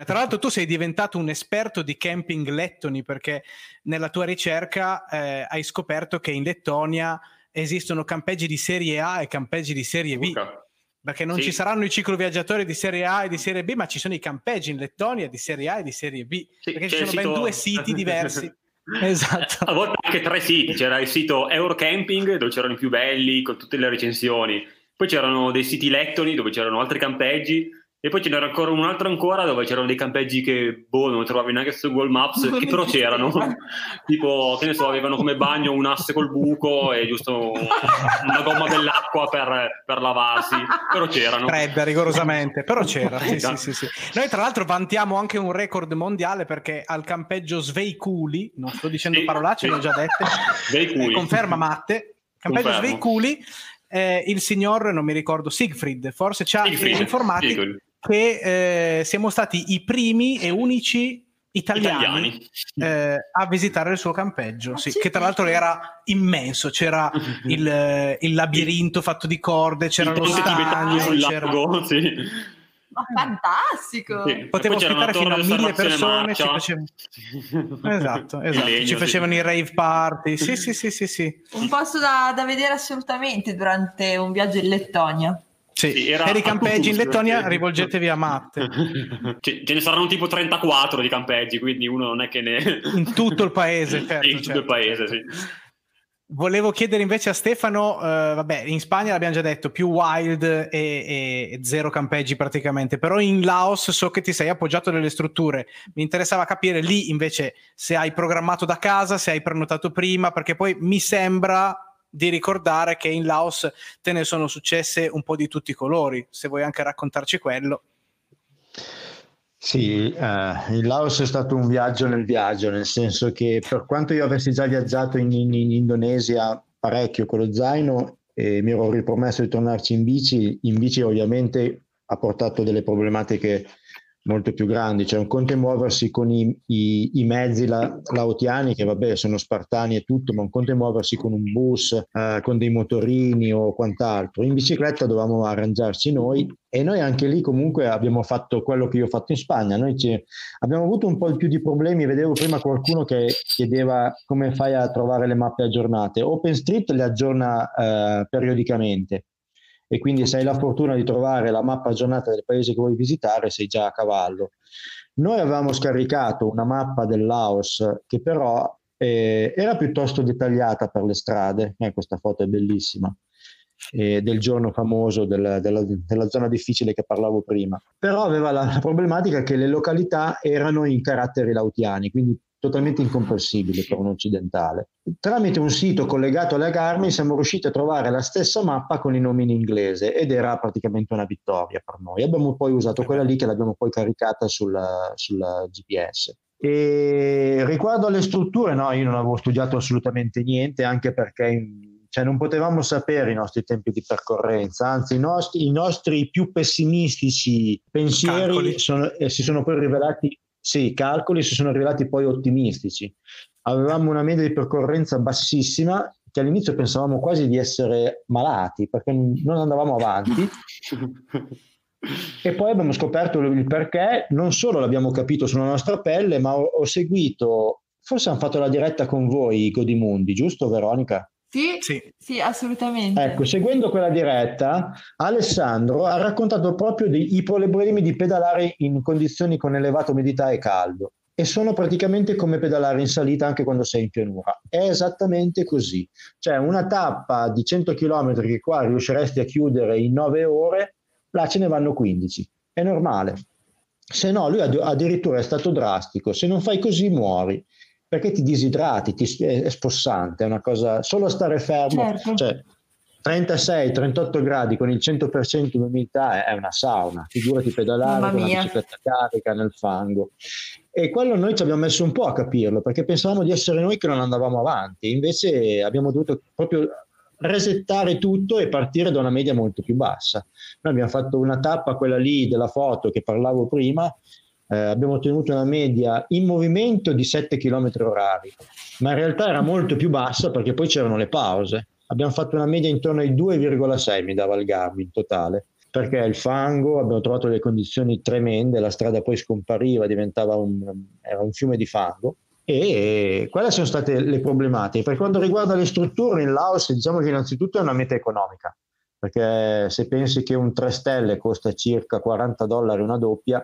Tra l'altro tu sei diventato un esperto di camping lettoni, perché nella tua ricerca hai scoperto che in Lettonia esistono campeggi di serie A e campeggi di serie B. Perché non ci saranno i cicloviaggiatori di serie A e di serie B, ma ci sono i campeggi in Lettonia di serie A e di serie B, sì, perché ci sono ben due siti diversi. Esatto. A volte anche tre siti, c'era il sito Eurocamping dove c'erano i più belli con tutte le recensioni, poi c'erano dei siti lettoni dove c'erano altri campeggi e poi ce n'era ancora un altro ancora dove c'erano dei campeggi che non trovavi neanche su Google Maps, che però c'erano, tipo che ne so, avevano come bagno un asse col buco e giusto una gomma dell'acqua per lavarsi, però c'erano. Fredda rigorosamente, però c'era, sì. Noi tra l'altro vantiamo anche un record mondiale, perché al campeggio Sveiculi, non sto dicendo parolacce, l'ho già dette, conferma Matte, campeggio Sveiculi, il signor, non mi ricordo, Siegfried, forse ci ha informati che siamo stati i primi e unici italiani. A visitare il suo campeggio, che tra l'altro era immenso, c'era il labirinto fatto di corde, c'era lo stagno sul lago, fantastico, potevo ospitare fino a 1000 persone, ci facevano... esatto. Legno, ci facevano i rave party, sì. Un posto da vedere assolutamente durante un viaggio in Lettonia. Per i campeggi in Lettonia rivolgetevi a Matte. Ce ne saranno tipo 34 di campeggi, quindi uno non è che ne... in tutto il paese, certo, in tutto il paese, sì. Volevo chiedere invece a Stefano, in Spagna l'abbiamo già detto, più wild e zero campeggi praticamente, però in Laos so che ti sei appoggiato delle strutture, mi interessava capire lì invece se hai programmato da casa, se hai prenotato prima, perché poi mi sembra di ricordare che in Laos te ne sono successe un po' di tutti i colori, se vuoi anche raccontarci quello. Sì, il Laos è stato un viaggio nel viaggio, nel senso che per quanto io avessi già viaggiato in Indonesia parecchio con lo zaino e mi ero ripromesso di tornarci in bici ovviamente ha portato delle problematiche molto più grandi, cioè un conto è muoversi con i mezzi laotiani, che vabbè sono spartani e tutto, ma un conto è muoversi con un bus, con dei motorini o quant'altro. In bicicletta dovevamo arrangiarci noi, e noi anche lì comunque abbiamo fatto quello che io ho fatto in Spagna, noi abbiamo avuto un po' più di problemi, vedevo prima qualcuno che chiedeva come fai a trovare le mappe aggiornate. Open Street le aggiorna periodicamente, e quindi se hai la fortuna di trovare la mappa aggiornata del paese che vuoi visitare sei già a cavallo. Noi avevamo scaricato una mappa del Laos che però era piuttosto dettagliata per le strade, questa foto è bellissima, del giorno famoso della zona difficile che parlavo prima, però aveva la problematica che le località erano in caratteri laotiani, quindi totalmente incomprensibile per un occidentale. Tramite un sito collegato alla Garmin siamo riusciti a trovare la stessa mappa con i nomi in inglese, ed era praticamente una vittoria per noi. Abbiamo poi usato quella lì, che l'abbiamo poi caricata sulla GPS. E riguardo alle strutture, io non avevo studiato assolutamente niente, anche perché non potevamo sapere i nostri tempi di percorrenza, anzi i nostri più pessimistici pensieri si sono rivelati poi ottimistici. Avevamo una media di percorrenza bassissima, che all'inizio pensavamo quasi di essere malati perché non andavamo avanti, e poi abbiamo scoperto il perché. Non solo l'abbiamo capito sulla nostra pelle, ma ho seguito, forse hanno fatto la diretta con voi, Godimundi, giusto Veronica? Sì, assolutamente. Ecco, seguendo quella diretta, Alessandro ha raccontato proprio i problemi di pedalare in condizioni con elevata umidità e caldo, e sono praticamente come pedalare in salita anche quando sei in pianura. È esattamente così. Cioè una tappa di 100 km che qua riusciresti a chiudere in 9 ore, là ce ne vanno 15. È normale. Se no, lui addirittura è stato drastico: se non fai così muori, perché ti disidrati, è spossante, è una cosa, solo stare fermo, certo. Cioè 36-38 gradi con il 100% di umidità è una sauna, figurati pedalare con la bicicletta carica nel fango. E quello noi ci abbiamo messo un po' a capirlo, perché pensavamo di essere noi che non andavamo avanti, invece abbiamo dovuto proprio resettare tutto e partire da una media molto più bassa. Noi abbiamo fatto una tappa, quella lì della foto che parlavo prima, abbiamo ottenuto una media in movimento di 7 km/h, ma in realtà era molto più bassa perché poi c'erano le pause. Abbiamo fatto una media intorno ai 2,6, mi dava il Garmin in totale, perché il fango, abbiamo trovato delle condizioni tremende, la strada poi scompariva, diventava era un fiume di fango. E quelle sono state le problematiche. Per quanto riguarda le strutture in Laos, diciamo che innanzitutto è una meta economica, perché se pensi che un 3 stelle costa circa $40 una doppia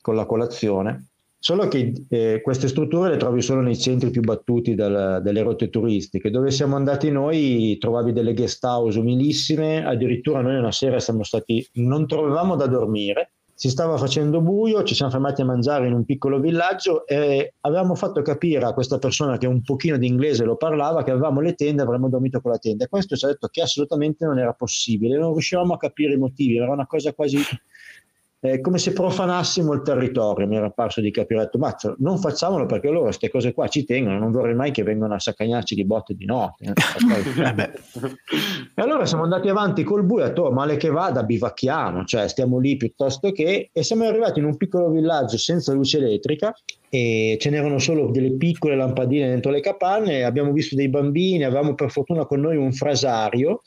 con la colazione, solo che queste strutture le trovi solo nei centri più battuti delle rotte turistiche. Dove siamo andati noi trovavi delle guest house umilissime, addirittura noi una sera siamo stati, non trovavamo da dormire, si stava facendo buio, ci siamo fermati a mangiare in un piccolo villaggio e avevamo fatto capire a questa persona che un pochino di inglese lo parlava che avevamo le tende, avremmo dormito con la tenda, e questo ci ha detto che assolutamente non era possibile, non riuscivamo a capire i motivi, era una cosa quasi come se profanassimo il territorio, mi era parso di capire. Ho detto, ma non facciamolo perché loro queste cose qua ci tengono, non vorrei mai che vengano a saccagnarci di botte di notte. E allora siamo andati avanti col buio, ho detto, male che vada bivacchiamo, cioè stiamo lì piuttosto che, e siamo arrivati in un piccolo villaggio senza luce elettrica e ce n'erano solo delle piccole lampadine dentro le capanne. Abbiamo visto dei bambini, avevamo per fortuna con noi un frasario,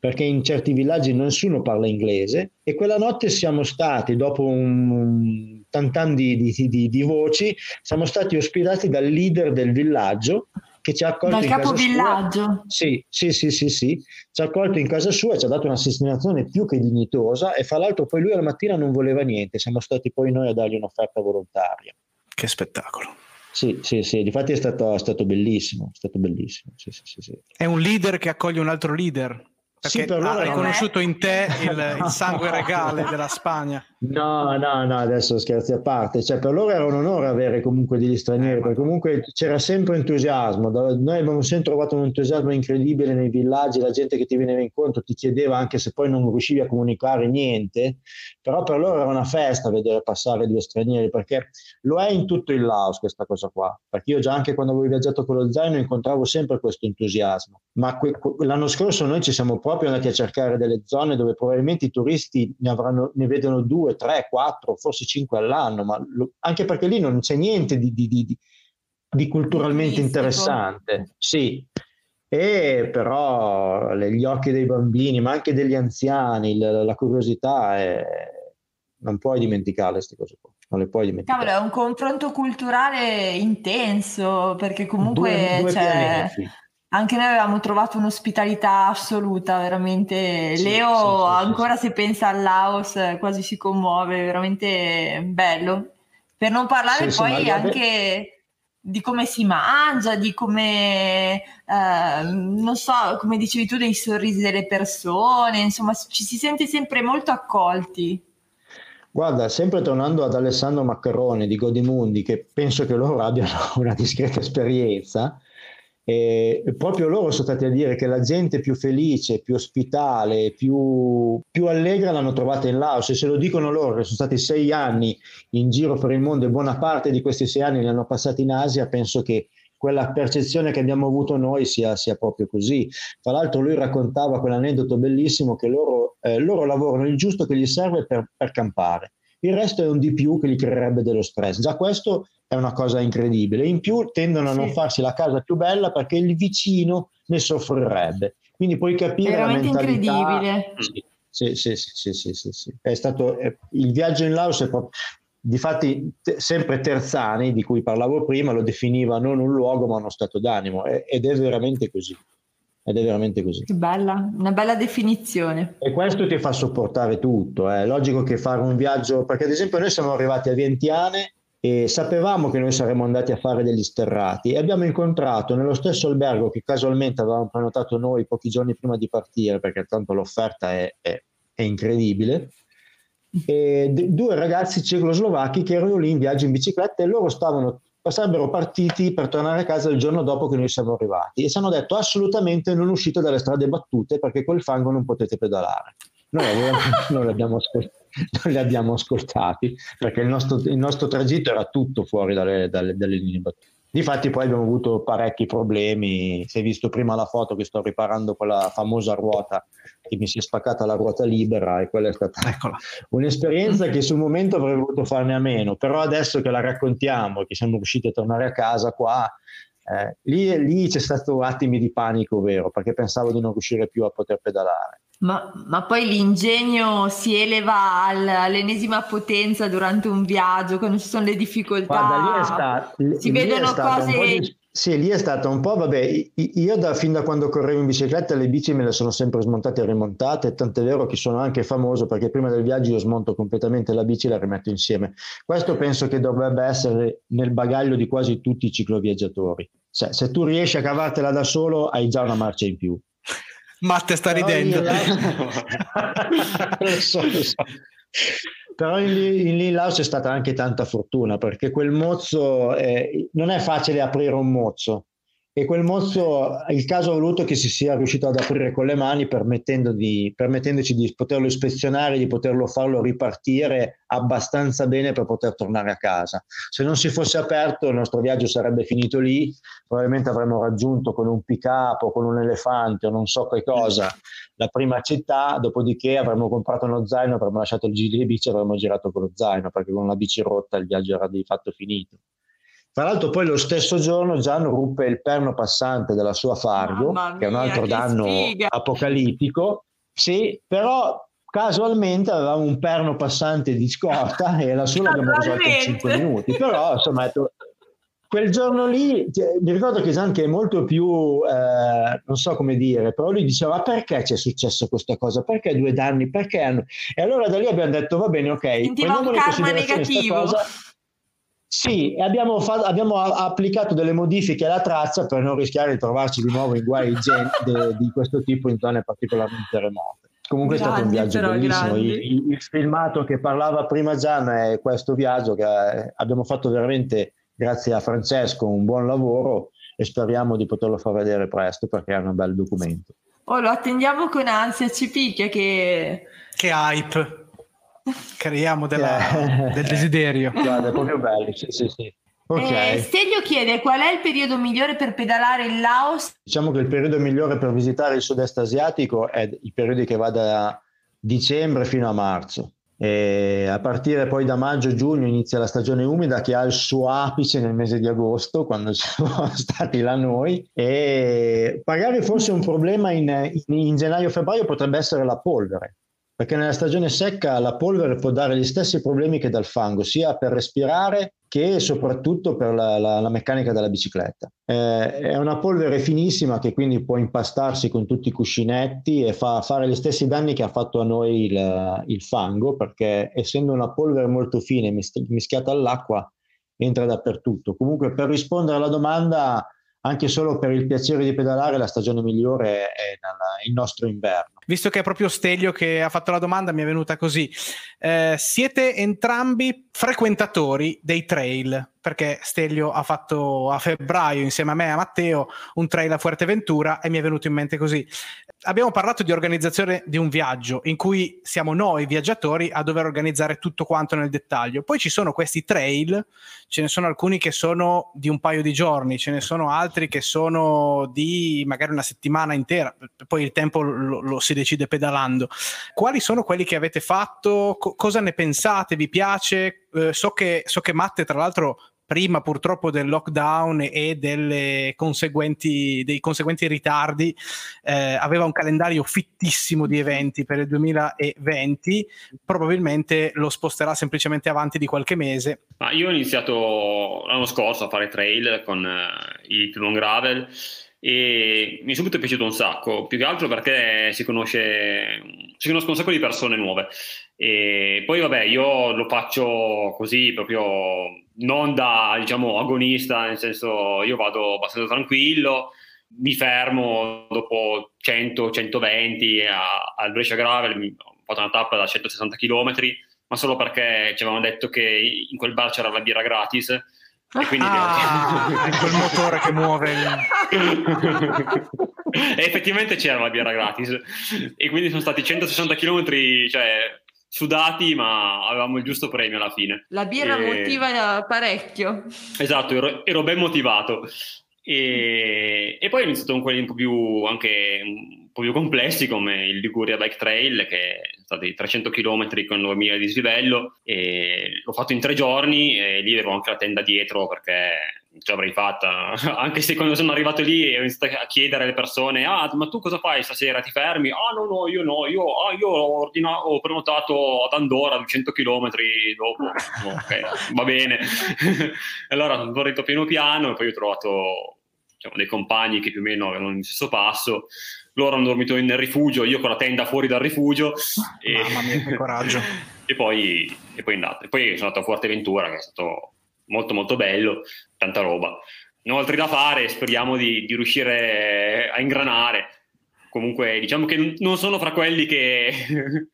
perché in certi villaggi nessuno parla inglese, e quella notte siamo stati, dopo un tantan di voci, siamo stati ospitati dal leader del villaggio che ci ha accolto in casa sua. Dal capovillaggio? Sì, ci ha accolto in casa sua, ci ha dato un'assistenza più che dignitosa, e fra l'altro poi lui alla mattina non voleva niente, siamo stati poi noi a dargli un'offerta volontaria. Che spettacolo! Sì, difatti è stato bellissimo, è stato bellissimo. Sì. È un leader che accoglie un altro leader? Perché sì, ha riconosciuto in te il sangue regale della Spagna. No, adesso scherzi a parte, cioè per loro era un onore avere comunque degli stranieri, perché comunque c'era sempre entusiasmo. Noi abbiamo sempre trovato un entusiasmo incredibile nei villaggi, la gente che ti veniva incontro ti chiedeva, anche se poi non riuscivi a comunicare niente, però per loro era una festa vedere passare due stranieri, perché lo è in tutto il Laos questa cosa qua, perché io già anche quando avevo viaggiato con lo zaino incontravo sempre questo entusiasmo, ma l'anno scorso noi ci siamo proprio andati a cercare delle zone dove probabilmente i turisti ne vedono 2, 3, 4, forse 5 all'anno, ma anche perché lì non c'è niente di culturalmente interessante. Sì, e però gli occhi dei bambini, ma anche degli anziani, la curiosità non puoi dimenticare queste cose qua. Non le puoi dimenticare. Cavolo, è un confronto culturale intenso, perché comunque due pianeti. Anche noi avevamo trovato un'ospitalità assoluta, veramente. Sì, Leo sì, ancora sì. Se pensa al Laos quasi si commuove, veramente bello. Per non parlare poi anche di come si mangia, di come, non so, come dicevi tu, dei sorrisi delle persone, insomma ci si sente sempre molto accolti. Guarda, sempre tornando ad Alessandro Maccarone di Godimundi, che penso che loro abbiano una discreta esperienza, e proprio loro sono stati a dire che la gente più felice, più ospitale, più allegra l'hanno trovata in Laos, e se lo dicono loro che sono stati 6 anni in giro per il mondo e buona parte di questi 6 anni li hanno passati in Asia, penso che quella percezione che abbiamo avuto noi sia proprio così. Tra l'altro lui raccontava quell'aneddoto bellissimo che loro lavorano il giusto che gli serve per campare, il resto è un di più che gli creerebbe dello stress. Già questo è una cosa incredibile, in più tendono a non farsi la casa più bella perché il vicino ne soffrirebbe, quindi puoi capire veramente la mentalità. Incredibile. Sì. È stato il viaggio in Laos è proprio, difatti sempre Terzani di cui parlavo prima lo definiva non un luogo ma uno stato d'animo, ed è veramente così. Ed è veramente così. Che bella, una bella definizione. E questo ti fa sopportare tutto. È logico che fare un viaggio, perché ad esempio noi siamo arrivati a Vientiane e sapevamo che noi saremmo andati a fare degli sterrati, e abbiamo incontrato nello stesso albergo che casualmente avevamo prenotato noi pochi giorni prima di partire, perché tanto l'offerta è incredibile, e due ragazzi cecoslovacchi che erano lì in viaggio in bicicletta, e loro sarebbero partiti per tornare a casa il giorno dopo che noi siamo arrivati, e ci hanno detto assolutamente non uscite dalle strade battute perché col fango non potete pedalare. Noi non li abbiamo ascoltati perché il nostro tragitto era tutto fuori dalle linee battute. Difatti poi abbiamo avuto parecchi problemi. Si è visto prima la foto che sto riparando quella famosa ruota, che mi si è spaccata la ruota libera, e quella è stata un'esperienza che sul momento avrei voluto farne a meno, però adesso che la raccontiamo, che siamo riusciti a tornare a casa qua, lì c'è stato attimi di panico vero, perché pensavo di non riuscire più a poter pedalare. Ma poi l'ingegno si eleva all'ennesima potenza durante un viaggio, quando ci sono le difficoltà. Guarda, si vedono cose... Sì, lì è stato un po', vabbè, io fin da quando correvo in bicicletta le bici me le sono sempre smontate e rimontate, tant'è vero che sono anche famoso perché prima del viaggio io smonto completamente la bici e la rimetto insieme. Questo penso che dovrebbe essere nel bagaglio di quasi tutti i cicloviaggiatori. Cioè, se tu riesci a cavartela da solo hai già una marcia in più. Matte sta ridendo. Lo so. Però in Laos c'è stata anche tanta fortuna, perché quel mozzo, non è facile aprire un mozzo, e quel mozzo il caso ha voluto che si sia riuscito ad aprire con le mani, permettendoci di poterlo ispezionare, di poterlo farlo ripartire abbastanza bene per poter tornare a casa. Se non si fosse aperto il nostro viaggio sarebbe finito lì, probabilmente avremmo raggiunto con un pick up o con un elefante o non so che cosa la prima città, dopodiché avremmo comprato uno zaino, avremmo lasciato il giro di bici e avremmo girato con lo zaino, perché con la bici rotta il viaggio era di fatto finito. Tra l'altro poi lo stesso giorno Gian ruppe il perno passante della sua Fargo, che è un altro danno apocalittico. Sì, però casualmente avevamo un perno passante di scorta e la sua l'abbiamo risolto in 5 minuti. Però insomma quel giorno lì, mi ricordo che Gian, che è molto più, non so come dire, però lui diceva perché c'è successo questa cosa, perché due danni, perché hanno... E allora da lì abbiamo detto va bene, ok, sentiva un karma negativo. Sì, abbiamo applicato delle modifiche alla traccia per non rischiare di trovarci di nuovo in guai di questo tipo in zone particolarmente remote. Comunque è stato un viaggio bellissimo. Il filmato che parlava prima Gian è questo viaggio che abbiamo fatto veramente, grazie a Francesco, un buon lavoro, e speriamo di poterlo far vedere presto perché è un bel documento. Oh, lo attendiamo con ansia, ci picchia che hype! Creiamo del desiderio. Guarda, è proprio bello. Sì. Okay. Stelio chiede qual è il periodo migliore per pedalare in Laos. Diciamo che il periodo migliore per visitare il sud-est asiatico è il periodo che va da dicembre fino a marzo, e a partire poi da maggio-giugno inizia la stagione umida, che ha il suo apice nel mese di agosto, quando siamo stati là noi, e magari forse un problema in gennaio-febbraio potrebbe essere la polvere, perché nella stagione secca la polvere può dare gli stessi problemi che dal fango, sia per respirare che soprattutto per la meccanica della bicicletta. È una polvere finissima che quindi può impastarsi con tutti i cuscinetti e fare gli stessi danni che ha fatto a noi il fango, perché essendo una polvere molto fine mischiata all'acqua entra dappertutto. Comunque, per rispondere alla domanda, anche solo per il piacere di pedalare, la stagione migliore è il nostro inverno. Visto che è proprio Stelio che ha fatto la domanda, mi è venuta così. Siete entrambi frequentatori dei trail, perché Stelio ha fatto a febbraio insieme a me e a Matteo un trail a Fuerteventura, e mi è venuto in mente così. Abbiamo parlato di organizzazione di un viaggio in cui siamo noi viaggiatori a dover organizzare tutto quanto nel dettaglio. Poi ci sono questi trail, ce ne sono alcuni che sono di un paio di giorni, ce ne sono altri che sono di magari una settimana intera, poi il tempo lo si decide pedalando. Quali sono quelli che avete fatto? Cosa ne pensate? Vi piace? So che Matte, tra l'altro, prima purtroppo del lockdown e dei conseguenti ritardi, aveva un calendario fittissimo di eventi per il 2020, probabilmente lo sposterà semplicemente avanti di qualche mese. Ma io ho iniziato l'anno scorso a fare trail con il Pinon Gravel e mi è subito piaciuto un sacco, più che altro perché si conoscono un sacco di persone nuove. E poi vabbè, io lo faccio così, proprio non da, diciamo, agonista, nel senso io vado abbastanza tranquillo, mi fermo dopo 100-120 al Brescia Gravel, ho fatto una tappa da 160 km ma solo perché ci avevano detto che in quel bar c'era la birra gratis e quindi è quel motore che muove e effettivamente c'era la birra gratis e quindi sono stati 160 km cioè sudati, ma avevamo il giusto premio alla fine. La birra motiva parecchio. Esatto, ero ben motivato. E poi ho iniziato con quelli un po' più anche un po' più complessi, come il Liguria Bike Trail, che sono stati 300 km con 9000 di dislivello, e l'ho fatto in 3 giorni e lì avevo anche la tenda dietro perché ce l'avrei fatta, anche se quando sono arrivato lì ho iniziato a chiedere alle persone: ah, ma tu cosa fai stasera, ti fermi? Ah no, io ho prenotato ad Andorra 200 km dopo. Ok, va bene. Allora sono tornato piano piano e poi ho trovato, diciamo, dei compagni che più o meno avevano il stesso passo. Loro hanno dormito nel rifugio, io con la tenda fuori dal rifugio. Mamma mia, che coraggio. E poi andato. E poi sono andato a Fuerteventura, che è stato molto molto bello, tanta roba. Ne ho altri da fare, speriamo di riuscire a ingranare. Comunque diciamo che non sono fra quelli che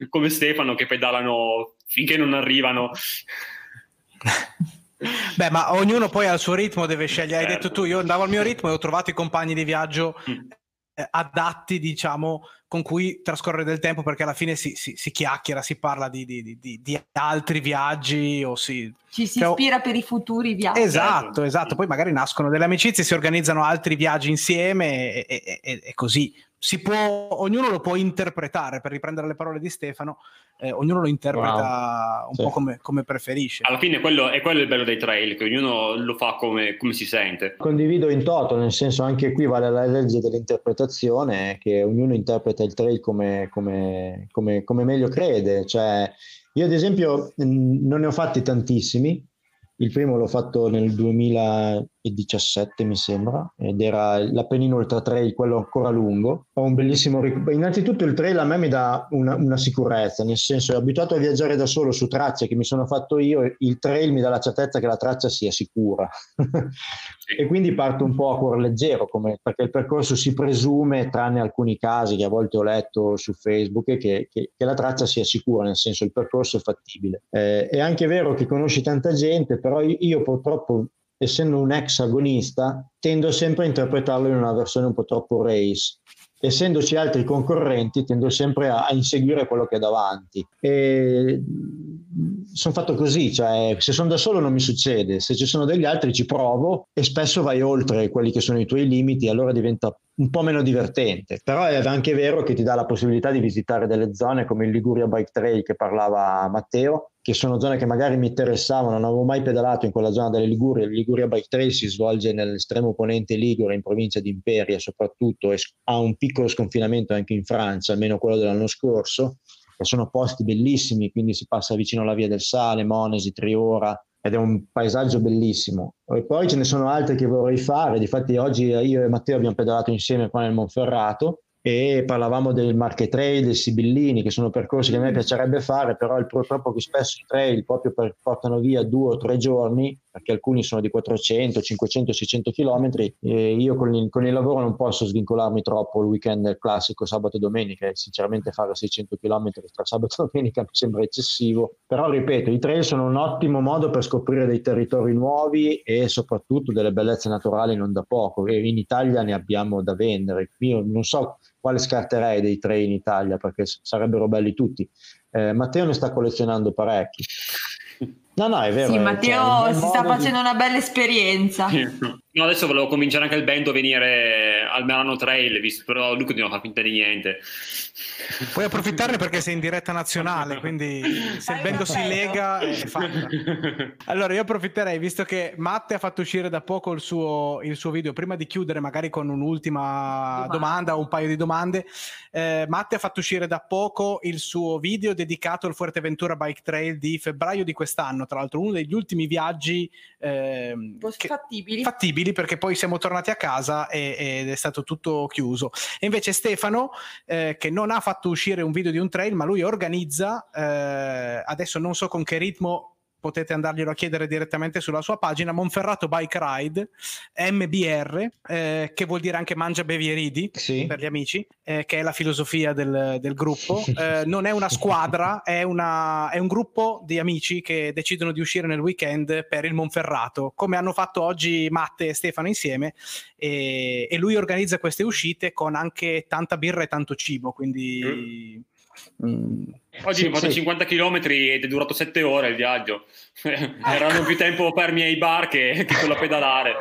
come Stefano che pedalano finché non arrivano. Beh, ma ognuno poi al suo ritmo deve scegliere. Certo. Hai detto tu, io andavo al mio ritmo e ho trovato i compagni di viaggio adatti, diciamo, con cui trascorrere del tempo, perché alla fine si chiacchiera, si parla di altri viaggi o ci si ispira per i futuri viaggi. Esatto, poi magari nascono delle amicizie, si organizzano altri viaggi insieme e così si può, ognuno lo può interpretare, per riprendere le parole di Stefano, ognuno lo interpreta po' come preferisce. Alla fine quello è il bello dei trail, che ognuno lo fa come si sente. Condivido in toto, nel senso, anche qui vale la legge dell'interpretazione, che ognuno interpreta il trail come meglio crede. Cioè, io ad esempio non ne ho fatti tantissimi. Il primo l'ho fatto nel 2017, mi sembra, ed era l'Appennino Ultra Trail, quello ancora lungo. Ho un bellissimo ricordo. Innanzitutto il trail a me mi dà una sicurezza, nel senso, ero abituato a viaggiare da solo su tracce che mi sono fatto io, il trail mi dà la certezza che la traccia sia sicura. E quindi parto un po' a cuor leggero, perché il percorso si presume, tranne alcuni casi che a volte ho letto su Facebook, che la traccia sia sicura, nel senso, il percorso è fattibile. È anche vero che conosci tanta gente, però io purtroppo, essendo un ex agonista, tendo sempre a interpretarlo in una versione un po' troppo race. Essendoci altri concorrenti, tendo sempre a inseguire quello che è davanti. E sono fatto così, cioè, se sono da solo non mi succede, se ci sono degli altri ci provo e spesso vai oltre quelli che sono i tuoi limiti, allora diventa un po' meno divertente. Però è anche vero che ti dà la possibilità di visitare delle zone come il Liguria Bike Trail che parlava Matteo, che sono zone che magari mi interessavano, non avevo mai pedalato in quella zona delle Ligurie. Il Liguria Bike Trail si svolge nell'estremo ponente ligure, in provincia di Imperia soprattutto, e ha un piccolo sconfinamento anche in Francia, almeno quello dell'anno scorso, e sono posti bellissimi, quindi si passa vicino alla Via del Sale, Monesi, Triora, ed è un paesaggio bellissimo. E poi ce ne sono altri che vorrei fare, difatti oggi io e Matteo abbiamo pedalato insieme qua nel Monferrato, e parlavamo del Marche Trail, del Sibillini, che sono percorsi che a me piacerebbe fare, però purtroppo che spesso i trail proprio portano via 2 o 3 giorni, perché alcuni sono di 400, 500, 600 chilometri, e io con il lavoro non posso svincolarmi troppo il weekend classico sabato e domenica, e sinceramente fare 600 chilometri tra sabato e domenica mi sembra eccessivo. Però ripeto, i trail sono un ottimo modo per scoprire dei territori nuovi e soprattutto delle bellezze naturali non da poco, e in Italia ne abbiamo da vendere. Io non so quale scarterei dei trail in Italia, perché sarebbero belli tutti. Matteo ne sta collezionando parecchi. No, è vero. Sì, Matteo, cioè, si sta facendo una bella esperienza. No, adesso volevo cominciare anche il bento a venire al Merano Trail, visto, però lui continua a far finta di niente. Puoi approfittarne perché sei in diretta nazionale, quindi se il bento si lega è fatta. Allora io approfitterei, visto che Matte ha fatto uscire da poco il suo video, prima di chiudere magari con un'ultima domanda o un paio di domande. Matte ha fatto uscire da poco il suo video dedicato al Fuerteventura Bike Trail di febbraio di quest'anno, tra l'altro uno degli ultimi viaggi fattibili, perché poi siamo tornati a casa ed è stato tutto chiuso. E invece Stefano, che non ha fatto uscire un video di un trail, ma lui organizza, adesso non so con che ritmo, potete andarglielo a chiedere direttamente sulla sua pagina, Monferrato Bike Ride MBR, che vuol dire anche mangia, bevi e ridi, sì, per gli amici, che è la filosofia del gruppo. Non è una squadra, è un gruppo di amici che decidono di uscire nel weekend per il Monferrato, come hanno fatto oggi Matte e Stefano insieme, e lui organizza queste uscite con anche tanta birra e tanto cibo, quindi... Oggi ho fatto 50 km ed è durato 7 ore il viaggio. Erano più tempo per i miei bar che solo a pedalare.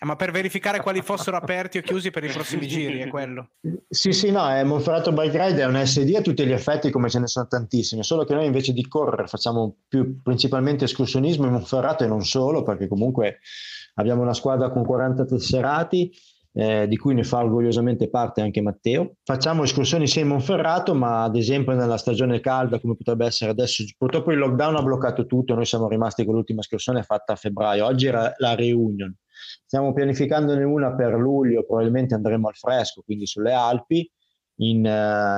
Ma per verificare quali fossero aperti o chiusi per i prossimi giri, è quello. Sì, sì, no, Monferrato Bike Ride è un SD a tutti gli effetti, come ce ne sono tantissimi, solo che noi invece di correre facciamo più principalmente escursionismo in Monferrato, e non solo, perché comunque abbiamo una squadra con 40 tesserati, di cui ne fa orgogliosamente parte anche Matteo. Facciamo escursioni sia in Monferrato, ma ad esempio nella stagione calda come potrebbe essere adesso, purtroppo il lockdown ha bloccato tutto, noi siamo rimasti con l'ultima escursione fatta a febbraio, oggi era la reunion, stiamo pianificandone una per luglio, probabilmente andremo al fresco, quindi sulle Alpi, in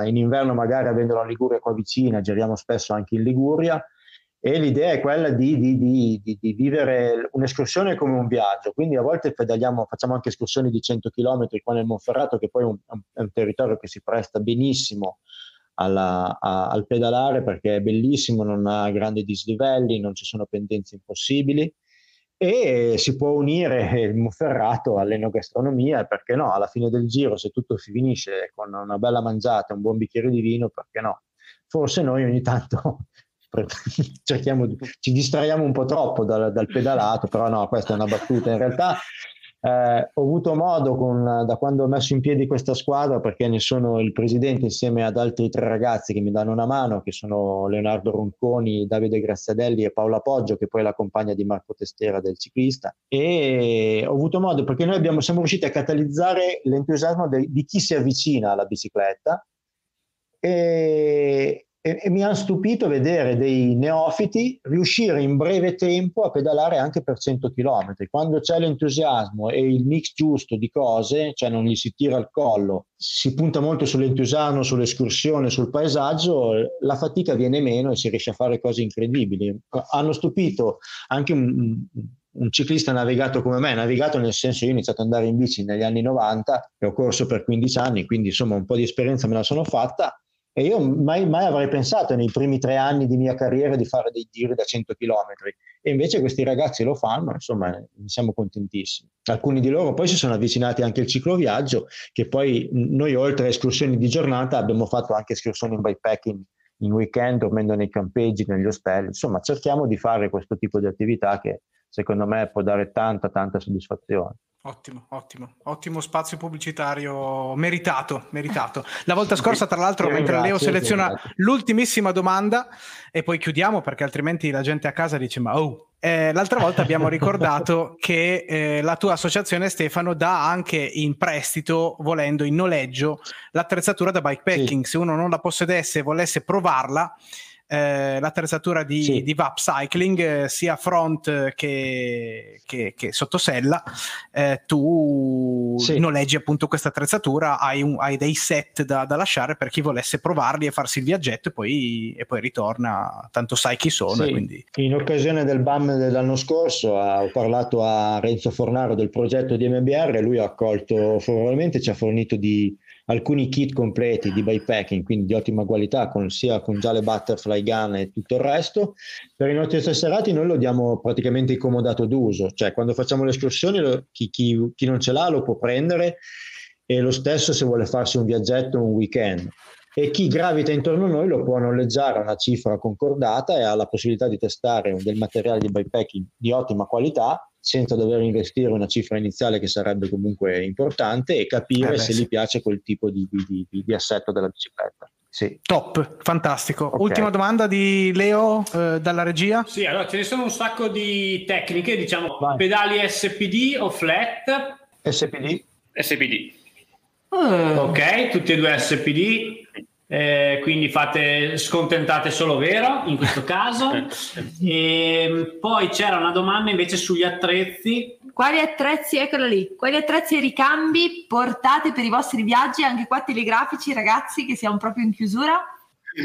inverno magari, avendo la Liguria qua vicina, giriamo spesso anche in Liguria, e l'idea è quella di vivere un'escursione come un viaggio, quindi a volte pedaliamo, facciamo anche escursioni di 100 km qua nel Monferrato, che poi è un territorio che si presta benissimo al pedalare, perché è bellissimo, non ha grandi dislivelli, non ci sono pendenze impossibili, e si può unire il Monferrato all'enogastronomia, perché no, alla fine del giro, se tutto si finisce con una bella mangiata, un buon bicchiere di vino, perché no, forse noi ogni tanto ci distraiamo un po' troppo dal pedalato, però no, questa è una battuta. In realtà ho avuto modo da quando ho messo in piedi questa squadra, perché ne sono il presidente insieme ad altri 3 ragazzi che mi danno una mano, che sono Leonardo Ronconi, Davide Graziadelli e Paola Poggio, che poi è la compagna di Marco Testera del ciclista, e ho avuto modo, perché noi siamo riusciti a catalizzare l'entusiasmo di chi si avvicina alla bicicletta, e mi ha stupito vedere dei neofiti riuscire in breve tempo a pedalare anche per 100 km. Quando c'è l'entusiasmo e il mix giusto di cose, cioè non gli si tira al collo, si punta molto sull'entusiasmo, sull'escursione, sul paesaggio, la fatica viene meno e si riesce a fare cose incredibili. Hanno stupito anche un ciclista navigato come me, navigato nel senso, io ho iniziato ad andare in bici negli anni 90 e ho corso per 15 anni, quindi insomma un po' di esperienza me la sono fatta. E io mai avrei pensato nei primi 3 anni di mia carriera di fare dei giri da 100 km, e invece questi ragazzi lo fanno, insomma ne siamo contentissimi. Alcuni di loro poi si sono avvicinati anche al cicloviaggio, che poi noi oltre a escursioni di giornata abbiamo fatto anche escursioni in bikepacking in weekend, dormendo nei campeggi, negli ostelli, insomma cerchiamo di fare questo tipo di attività che secondo me può dare tanta soddisfazione. Ottimo spazio pubblicitario meritato. La volta scorsa, tra l'altro, mentre Leo seleziona l'ultimissima domanda e poi chiudiamo perché altrimenti la gente a casa dice l'altra volta abbiamo ricordato che la tua associazione, Stefano, dà anche in prestito, volendo in noleggio, l'attrezzatura da bikepacking, sì. Se uno non la possedesse e volesse provarla, l'attrezzatura di VAP Cycling, sia front che sottosella, tu noleggi appunto questa attrezzatura, hai dei set da lasciare per chi volesse provarli e farsi il viaggetto, e poi ritorna, tanto sai chi sono. Sì. Quindi... in occasione del BAM dell'anno scorso ho parlato a Renzo Fornaro del progetto di MBR, e lui ha accolto favorevolmente, ci ha fornito alcuni kit completi di bikepacking, quindi di ottima qualità, sia con già le butterfly gun e tutto il resto. Per i nostri tesserati noi lo diamo praticamente comodato d'uso, cioè quando facciamo le escursioni chi non ce l'ha lo può prendere, e lo stesso se vuole farsi un viaggetto, un weekend, e chi gravita intorno a noi lo può noleggiare a una cifra concordata e ha la possibilità di testare del materiale di bikepacking di ottima qualità senza dover investire una cifra iniziale che sarebbe comunque importante, e capire se gli piace quel tipo di assetto della bicicletta. Sì. Top, fantastico. Okay. Ultima domanda di Leo dalla regia. Sì, allora ce ne sono un sacco di tecniche, diciamo. Vai. Pedali SPD o flat? SPD. Ok, tutti e due SPD. Quindi scontentate solo Vero in questo caso. E poi c'era una domanda invece sugli attrezzi. Quali attrezzi, eccola lì, quali attrezzi e ricambi portate per i vostri viaggi? Anche qua telegrafici, ragazzi, che siamo proprio in chiusura.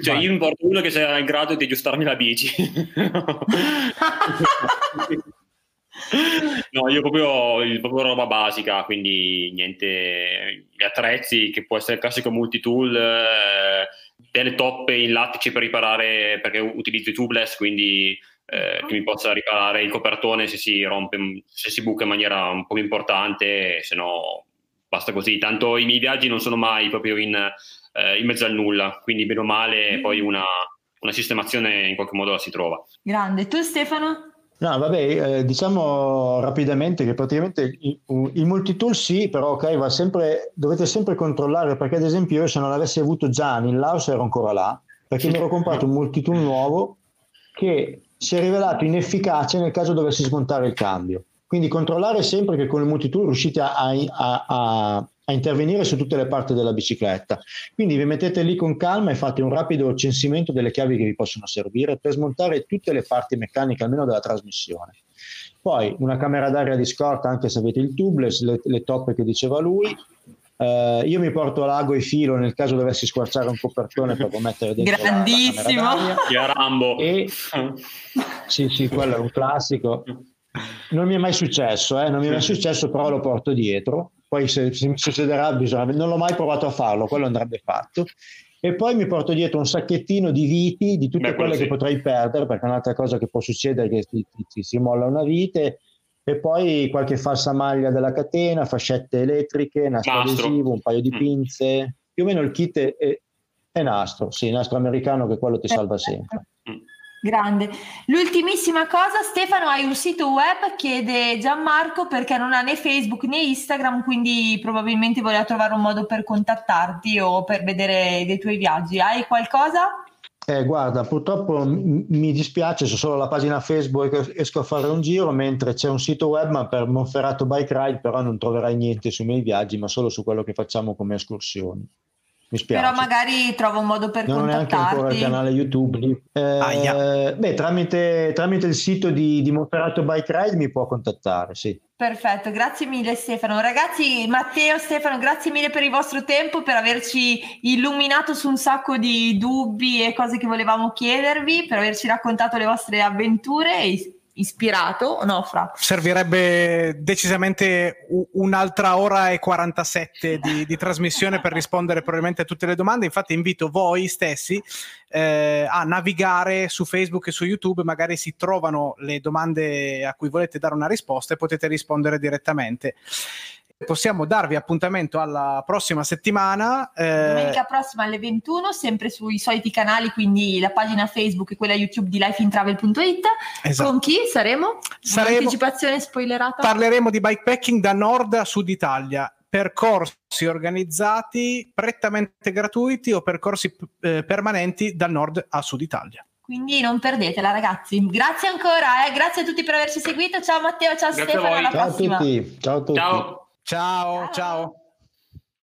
Cioè, io mi porto uno che sia in grado di aggiustarmi la bici. No, io proprio roba basica, quindi niente, gli attrezzi che può essere il classico multitool, delle toppe in lattice per riparare, perché utilizzo i tubeless, quindi che mi possa riparare il copertone se si rompe, se si buca in maniera un po' importante, se no basta così. Tanto i miei viaggi non sono mai proprio in mezzo al nulla, quindi bene o male poi una sistemazione in qualche modo la si trova. Grande. Tu, Stefano? No, vabbè, diciamo rapidamente che praticamente il multitool sì, però ok, dovete sempre controllare, perché ad esempio io, se non l'avessi avuto Gianni in Laos, ero ancora là, perché mi ero comprato un multitool nuovo che si è rivelato inefficace nel caso dovessi smontare il cambio. Quindi controllare sempre che con il multitool riuscite a intervenire su tutte le parti della bicicletta. Quindi vi mettete lì con calma e fate un rapido censimento delle chiavi che vi possono servire per smontare tutte le parti meccaniche, almeno della trasmissione. Poi una camera d'aria di scorta, anche se avete il tubeless, le toppe che diceva lui. Io mi porto a l'ago e filo nel caso dovessi squarciare un copertone per mettere dentro grandissimo la Rambo. E sì, quello è un classico, non mi è mai successo, però lo porto dietro. Poi se mi succederà, non l'ho mai provato a farlo, quello andrebbe fatto. E poi mi porto dietro un sacchettino di viti, di tutte quelle che potrei perdere, perché è un'altra cosa che può succedere, che si molla una vite. E poi qualche falsa maglia della catena, fascette elettriche, nastro adesivo, un paio di pinze, più o meno il kit è nastro, sì, nastro americano, che quello ti salva sempre. Grande. L'ultimissima cosa, Stefano, hai un sito web, chiede Gianmarco, perché non ha né Facebook né Instagram, quindi probabilmente voleva trovare un modo per contattarti o per vedere dei tuoi viaggi. Hai qualcosa? Guarda, purtroppo mi dispiace, c'è solo la pagina Facebook Esco a fare un giro, mentre c'è un sito web, ma per Monferrato Bike Ride, però non troverai niente sui miei viaggi, ma solo su quello che facciamo come escursioni. Mi spiace. Però magari trovo un modo per contattarti. Non è anche ancora il canale YouTube lì. Tramite il sito di Monferrato Bike Ride mi può contattare, sì. Perfetto, grazie mille Stefano. Ragazzi, Matteo, Stefano, grazie mille per il vostro tempo, per averci illuminato su un sacco di dubbi e cose che volevamo chiedervi, per averci raccontato le vostre avventure e ispirato, no Fra? Servirebbe decisamente un'altra ora e 47 di trasmissione per rispondere probabilmente a tutte le domande. Infatti invito voi stessi a navigare su Facebook e su YouTube, magari si trovano le domande a cui volete dare una risposta e potete rispondere direttamente. Possiamo darvi appuntamento alla prossima settimana, domenica prossima alle 21, sempre sui soliti canali, quindi la pagina Facebook e quella YouTube di lifeintravel.it. Esatto. Con chi saremo? Un'anticipazione spoilerata, parleremo di bikepacking da nord a sud Italia, percorsi organizzati prettamente gratuiti o percorsi permanenti dal nord a sud Italia. Quindi non perdetela, ragazzi. Grazie ancora, grazie a tutti per averci seguito. Ciao Matteo, ciao Stefano, alla prossima. Ciao a tutti. Ciao. Ciao.